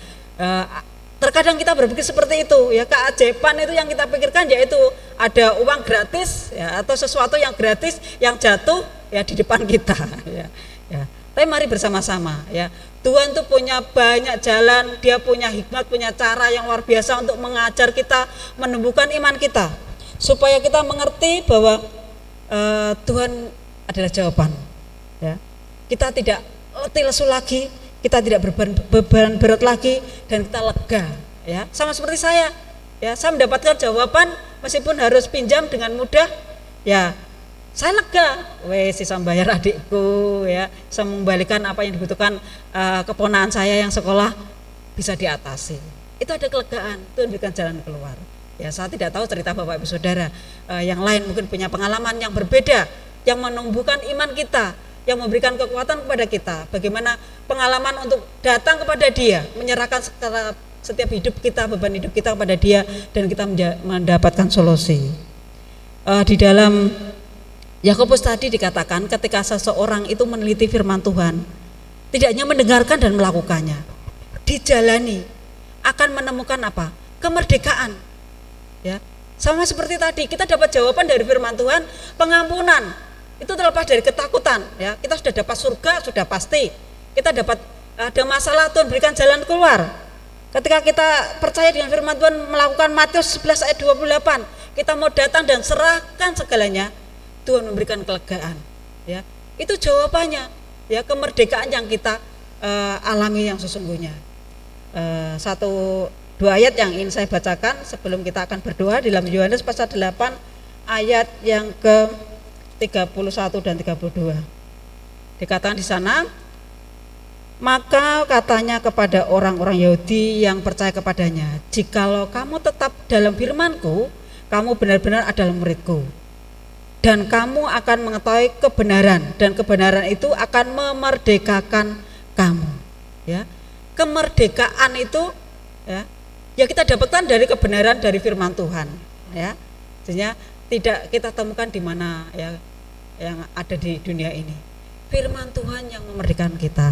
Terkadang kita berpikir seperti itu ya, keajaiban itu yang kita pikirkan yaitu ada uang gratis ya, atau sesuatu yang gratis yang jatuh ya di depan kita ya. Ya. Tapi mari bersama-sama ya, Tuhan tuh punya banyak jalan, dia punya hikmat, punya cara yang luar biasa untuk mengajar kita, menumbuhkan iman kita, supaya kita mengerti bahwa Tuhan adalah jawaban ya. Kita tidak letih lesu lagi, kita tidak beban berat lagi, dan kita lega ya. Sama seperti saya ya, saya mendapatkan jawaban meskipun harus pinjam dengan mudah ya, saya lega, wes saya bayar adikku ya, saya mengembalikan apa yang dibutuhkan keponakan saya yang sekolah bisa diatasi. Itu ada kelegaan, Tuhan berikan jalan keluar ya. Saya tidak tahu cerita Bapak Ibu Saudara yang lain mungkin punya pengalaman yang berbeda, yang menumbuhkan iman kita, yang memberikan kekuatan kepada kita, bagaimana pengalaman untuk datang kepada dia, menyerahkan setiap hidup kita, beban hidup kita kepada dia, dan kita mendapatkan solusi. Di dalam Yakobus tadi dikatakan ketika seseorang itu meneliti firman Tuhan, tidak hanya mendengarkan dan melakukannya, dijalani akan menemukan apa? Kemerdekaan ya. Sama seperti tadi, kita dapat jawaban dari firman Tuhan, pengampunan itu terlepas dari ketakutan ya. Kita sudah dapat surga, sudah pasti. Kita dapat ada masalah, Tuhan berikan jalan keluar. Ketika kita percaya dengan firman Tuhan, melakukan Matius 11 ayat 28, kita mau datang dan serahkan segalanya, Tuhan memberikan kelegaan ya. Itu jawabannya ya, kemerdekaan yang kita alami yang sesungguhnya. 1-2 ayat yang ingin saya bacakan sebelum kita akan berdoa, di dalam Yohanes pasal 8 ayat yang ke 31 dan 32. Dikatakan di sana, maka katanya kepada orang-orang Yahudi yang percaya kepadanya, "Jikalau kamu tetap dalam firman-Ku, kamu benar-benar adalah murid-Ku, dan kamu akan mengetahui kebenaran, dan kebenaran itu akan memerdekakan kamu." Ya. Kemerdekaan itu ya, ya kita dapatkan dari kebenaran dari firman Tuhan ya. Artinya tidak kita temukan di mana ya, yang ada di dunia ini. Firman Tuhan yang memerdekakan kita,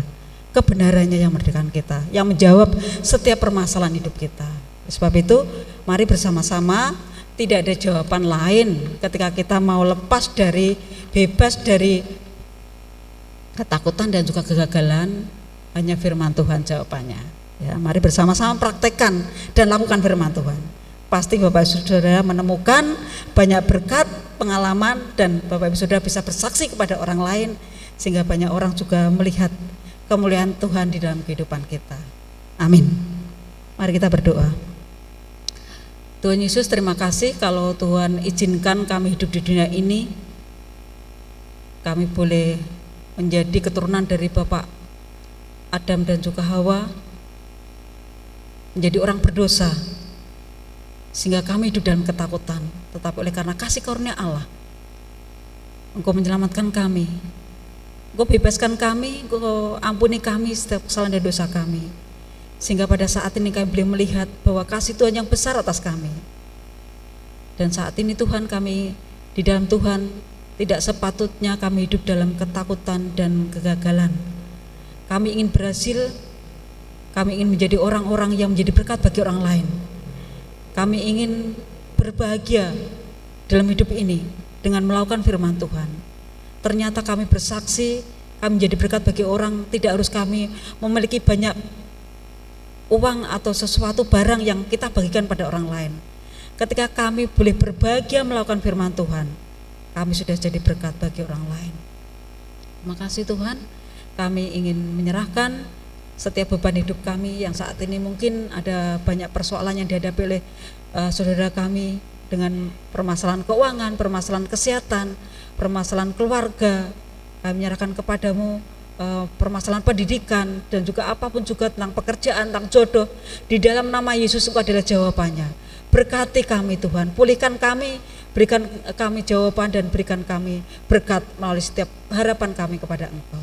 kebenarannya yang memerdekakan kita, yang menjawab setiap permasalahan hidup kita. Sebab itu mari bersama-sama, tidak ada jawaban lain ketika kita mau lepas dari, bebas dari ketakutan dan juga kegagalan, hanya firman Tuhan jawabannya ya. Mari bersama-sama praktekkan dan lakukan firman Tuhan. Pasti Bapak Ibu Saudara menemukan banyak berkat, pengalaman, dan Bapak Ibu Saudara bisa bersaksi kepada orang lain, sehingga banyak orang juga melihat kemuliaan Tuhan di dalam kehidupan kita. Amin. Mari kita berdoa. Tuhan Yesus, terima kasih kalau Tuhan izinkan kami hidup di dunia ini, kami boleh menjadi keturunan dari Bapak Adam dan juga Hawa, menjadi orang berdosa, sehingga kami hidup dalam ketakutan. Tetapi oleh karena kasih karunia Allah, Engkau menyelamatkan kami, Engkau bebaskan kami, Engkau ampuni kami setiap kesalahan dan dosa kami, sehingga pada saat ini kami boleh melihat bahwa kasih Tuhan yang besar atas kami. Dan saat ini Tuhan, kami di dalam Tuhan tidak sepatutnya kami hidup dalam ketakutan dan kegagalan. Kami ingin berhasil, kami ingin menjadi orang-orang yang menjadi berkat bagi orang lain. Kami ingin berbahagia dalam hidup ini dengan melakukan firman Tuhan. Ternyata kami bersaksi, kami menjadi berkat bagi orang, tidak harus kami memiliki banyak uang atau sesuatu barang yang kita bagikan pada orang lain. Ketika kami boleh berbahagia melakukan firman Tuhan, kami sudah jadi berkat bagi orang lain. Terima kasih Tuhan, kami ingin menyerahkan setiap beban hidup kami yang saat ini mungkin ada banyak persoalan yang dihadapi oleh saudara kami, dengan permasalahan keuangan, permasalahan kesehatan, permasalahan keluarga. Kami menyerahkan kepadamu permasalahan pendidikan dan juga apapun juga tentang pekerjaan, tentang jodoh. Di dalam nama Yesus itu adalah jawabannya. Berkati kami Tuhan, pulihkan kami, berikan kami jawaban dan berikan kami berkat melalui setiap harapan kami kepada Engkau.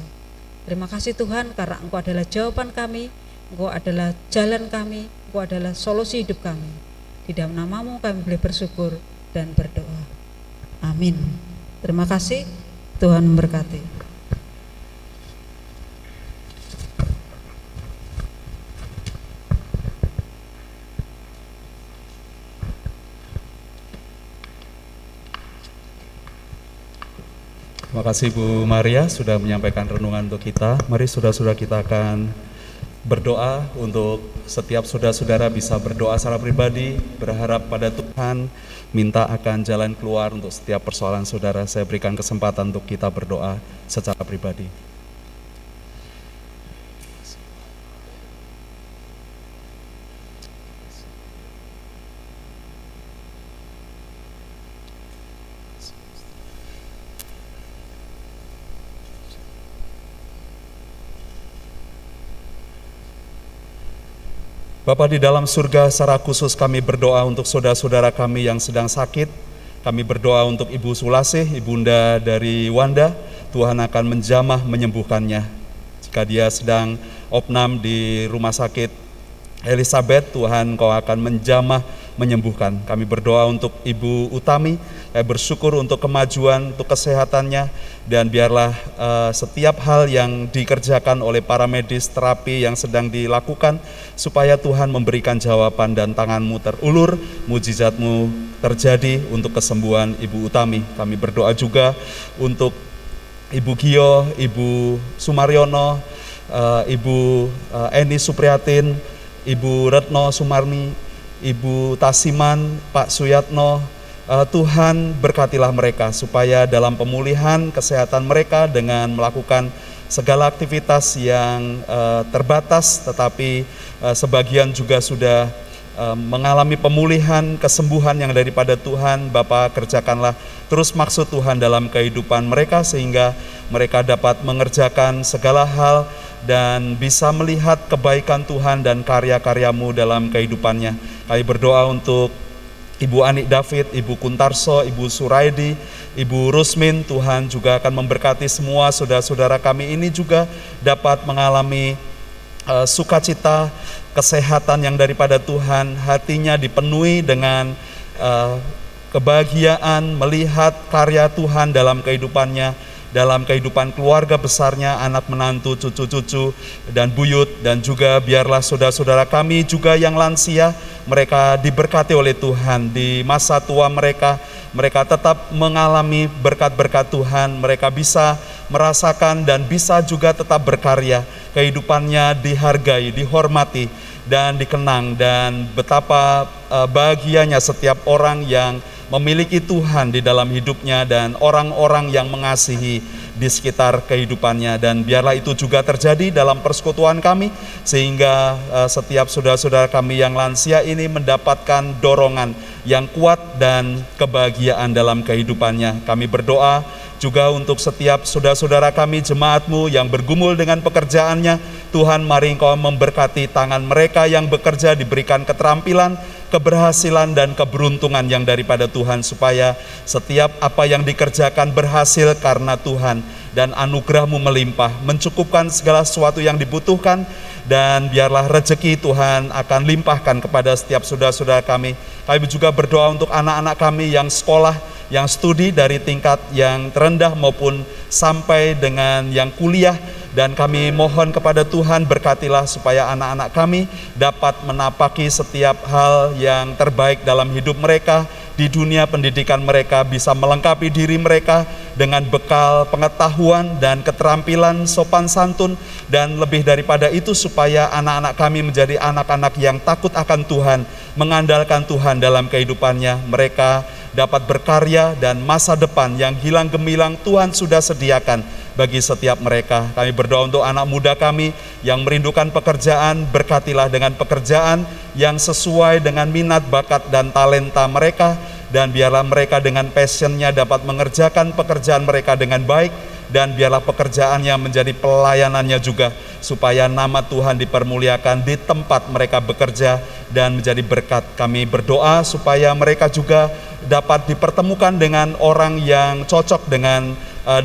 Terima kasih Tuhan, karena Engkau adalah jawaban kami, Engkau adalah jalan kami, Engkau adalah solusi hidup kami. Di dalam namamu kami boleh bersyukur dan berdoa. Amin. Terima kasih, Tuhan memberkati. Terima kasih Bu Maria sudah menyampaikan renungan untuk kita. Mari saudara-saudara kita akan berdoa untuk setiap saudara-saudara bisa berdoa secara pribadi, berharap pada Tuhan, minta akan jalan keluar untuk setiap persoalan saudara. Saya berikan kesempatan untuk kita berdoa secara pribadi. Bapa di dalam surga, secara khusus kami berdoa untuk saudara-saudara kami yang sedang sakit. Kami berdoa untuk Ibu Sulasih, ibunda dari Wanda. Tuhan akan menjamah menyembuhkannya. Jika dia sedang opnam di rumah sakit Elizabeth, Tuhan Kau akan menjamah menyembuhkan. Kami berdoa untuk Ibu Utami, bersyukur untuk kemajuan, untuk kesehatannya, dan biarlah setiap hal yang dikerjakan oleh para medis, terapi yang sedang dilakukan, supaya Tuhan memberikan jawaban dan tangan-Mu terulur, mujizat-Mu terjadi untuk kesembuhan Ibu Utami. Kami berdoa juga untuk Ibu Gio, Ibu Sumaryono, Ibu Eni Supriyatin, Ibu Retno Sumarni, Ibu Tasiman, Pak Suyatno. Tuhan berkatilah mereka supaya dalam pemulihan kesehatan mereka dengan melakukan segala aktivitas yang terbatas, tetapi sebagian juga sudah mengalami pemulihan, kesembuhan yang daripada Tuhan. Bapa, kerjakanlah terus maksud Tuhan dalam kehidupan mereka, sehingga mereka dapat mengerjakan segala hal dan bisa melihat kebaikan Tuhan dan karya-karya-Mu dalam kehidupannya. Kami berdoa untuk Ibu Anik David, Ibu Kuntarso, Ibu Suraidi, Ibu Rusmin. Tuhan juga akan memberkati semua saudara-saudara kami ini juga dapat mengalami sukacita, kesehatan yang daripada Tuhan, hatinya dipenuhi dengan kebahagiaan melihat karya Tuhan dalam kehidupannya, dalam kehidupan keluarga besarnya, anak menantu, cucu-cucu, dan buyut. Dan juga biarlah saudara-saudara kami juga yang lansia, mereka diberkati oleh Tuhan di masa tua mereka. Mereka tetap mengalami berkat-berkat Tuhan, mereka bisa merasakan dan bisa juga tetap berkarya. Kehidupannya dihargai, dihormati, dan dikenang. Dan betapa bahagianya setiap orang yang memiliki Tuhan di dalam hidupnya dan orang-orang yang mengasihi di sekitar kehidupannya. Dan biarlah itu juga terjadi dalam persekutuan kami, sehingga setiap saudara-saudara kami yang lansia ini mendapatkan dorongan yang kuat dan kebahagiaan dalam kehidupannya. Kami berdoa juga untuk setiap saudara-saudara kami jemaatmu yang bergumul dengan pekerjaannya. Tuhan, mari Engkau memberkati tangan mereka yang bekerja, diberikan keterampilan, keberhasilan dan keberuntungan yang daripada Tuhan, supaya setiap apa yang dikerjakan berhasil karena Tuhan, dan anugerah-Mu melimpah, mencukupkan segala sesuatu yang dibutuhkan, dan biarlah rezeki Tuhan akan limpahkan kepada setiap saudara-saudara kami. Kami juga berdoa untuk anak-anak kami yang sekolah, yang studi dari tingkat yang terendah maupun sampai dengan yang kuliah. Dan kami mohon kepada Tuhan, berkatilah supaya anak-anak kami dapat menapaki setiap hal yang terbaik dalam hidup mereka, di dunia pendidikan mereka, bisa melengkapi diri mereka dengan bekal pengetahuan dan keterampilan sopan santun, dan lebih daripada itu supaya anak-anak kami menjadi anak-anak yang takut akan Tuhan, mengandalkan Tuhan dalam kehidupannya. Mereka dapat berkarya dan masa depan yang hilang gemilang Tuhan sudah sediakan bagi setiap mereka. Kami berdoa untuk anak muda kami yang merindukan pekerjaan, berkatilah dengan pekerjaan yang sesuai dengan minat, bakat, dan talenta mereka, dan biarlah mereka dengan passionnya dapat mengerjakan pekerjaan mereka dengan baik, dan biarlah pekerjaannya menjadi pelayanannya juga, supaya nama Tuhan dipermuliakan di tempat mereka bekerja dan menjadi berkat. Kami berdoa supaya mereka juga dapat dipertemukan dengan orang yang cocok dengan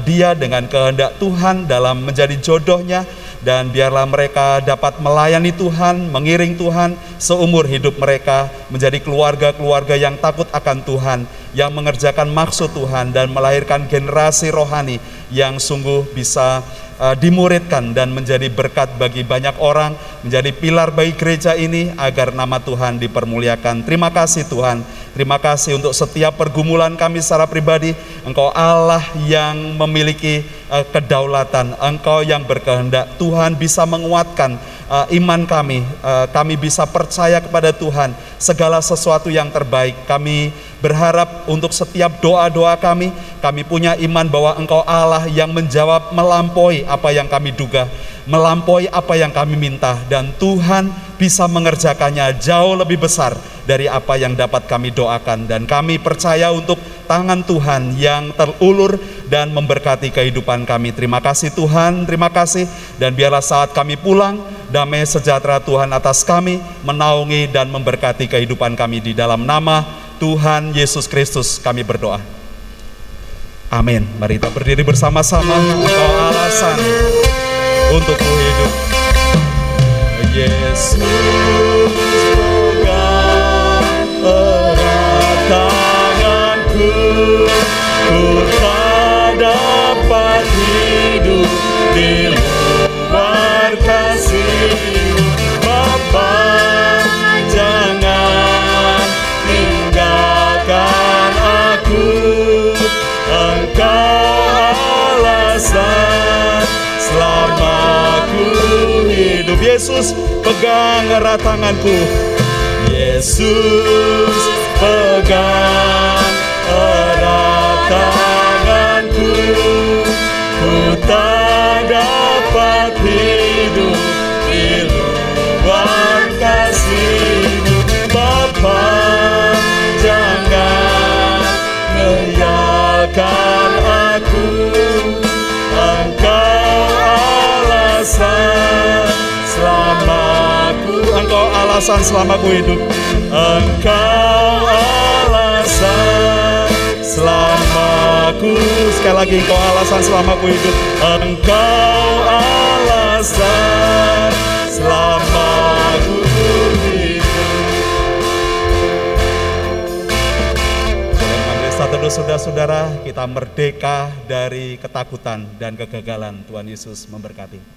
dia, dengan kehendak Tuhan dalam menjadi jodohnya, dan biarlah mereka dapat melayani Tuhan, mengiring Tuhan seumur hidup mereka, menjadi keluarga-keluarga yang takut akan Tuhan, yang mengerjakan maksud Tuhan dan melahirkan generasi rohani yang sungguh bisa dimuridkan dan menjadi berkat bagi banyak orang, menjadi pilar bagi gereja ini agar nama Tuhan dipermuliakan. Terima kasih Tuhan. Terima kasih untuk setiap pergumulan kami secara pribadi. Engkau Allah yang memiliki kedaulatan. Engkau yang berkehendak. Tuhan bisa menguatkan iman kami. Kami bisa percaya kepada Tuhan segala sesuatu yang terbaik. Kami berharap untuk setiap doa-doa kami. Kami punya iman bahwa Engkau Allah yang menjawab melampaui apa yang kami duga, melampaui apa yang kami minta, dan Tuhan bisa mengerjakannya jauh lebih besar dari apa yang dapat kami doakan. Dan kami percaya untuk tangan Tuhan yang terulur dan memberkati kehidupan kami. Terima kasih Tuhan, terima kasih. Dan biarlah saat kami pulang, damai sejahtera Tuhan atas kami, menaungi dan memberkati kehidupan kami. Di dalam nama Tuhan Yesus Kristus kami berdoa, amin. Mari kita berdiri bersama-sama. Engkau alasan untuk hidup, Yesus juga erat tanganku, ku tak dapat hidup di luar kasih-Mu Bapa, jangan tinggalkan aku, Engkau alasan selamat hidup. Yesus pegang erat tanganku, Yesus pegang erat tanganku, ku tak dapat hidup di luar kasih-Mu Bapa, jangan tinggalkan aku, Engkau alasan selamaku, Engkau alasan selamaku hidup, Engkau alasan selamaku, sekali lagi, Engkau alasan selamaku hidup, Engkau alasan selamaku hidup. Saudara, saudara-saudara, kita merdeka dari ketakutan dan kegagalan. Tuhan Yesus memberkati.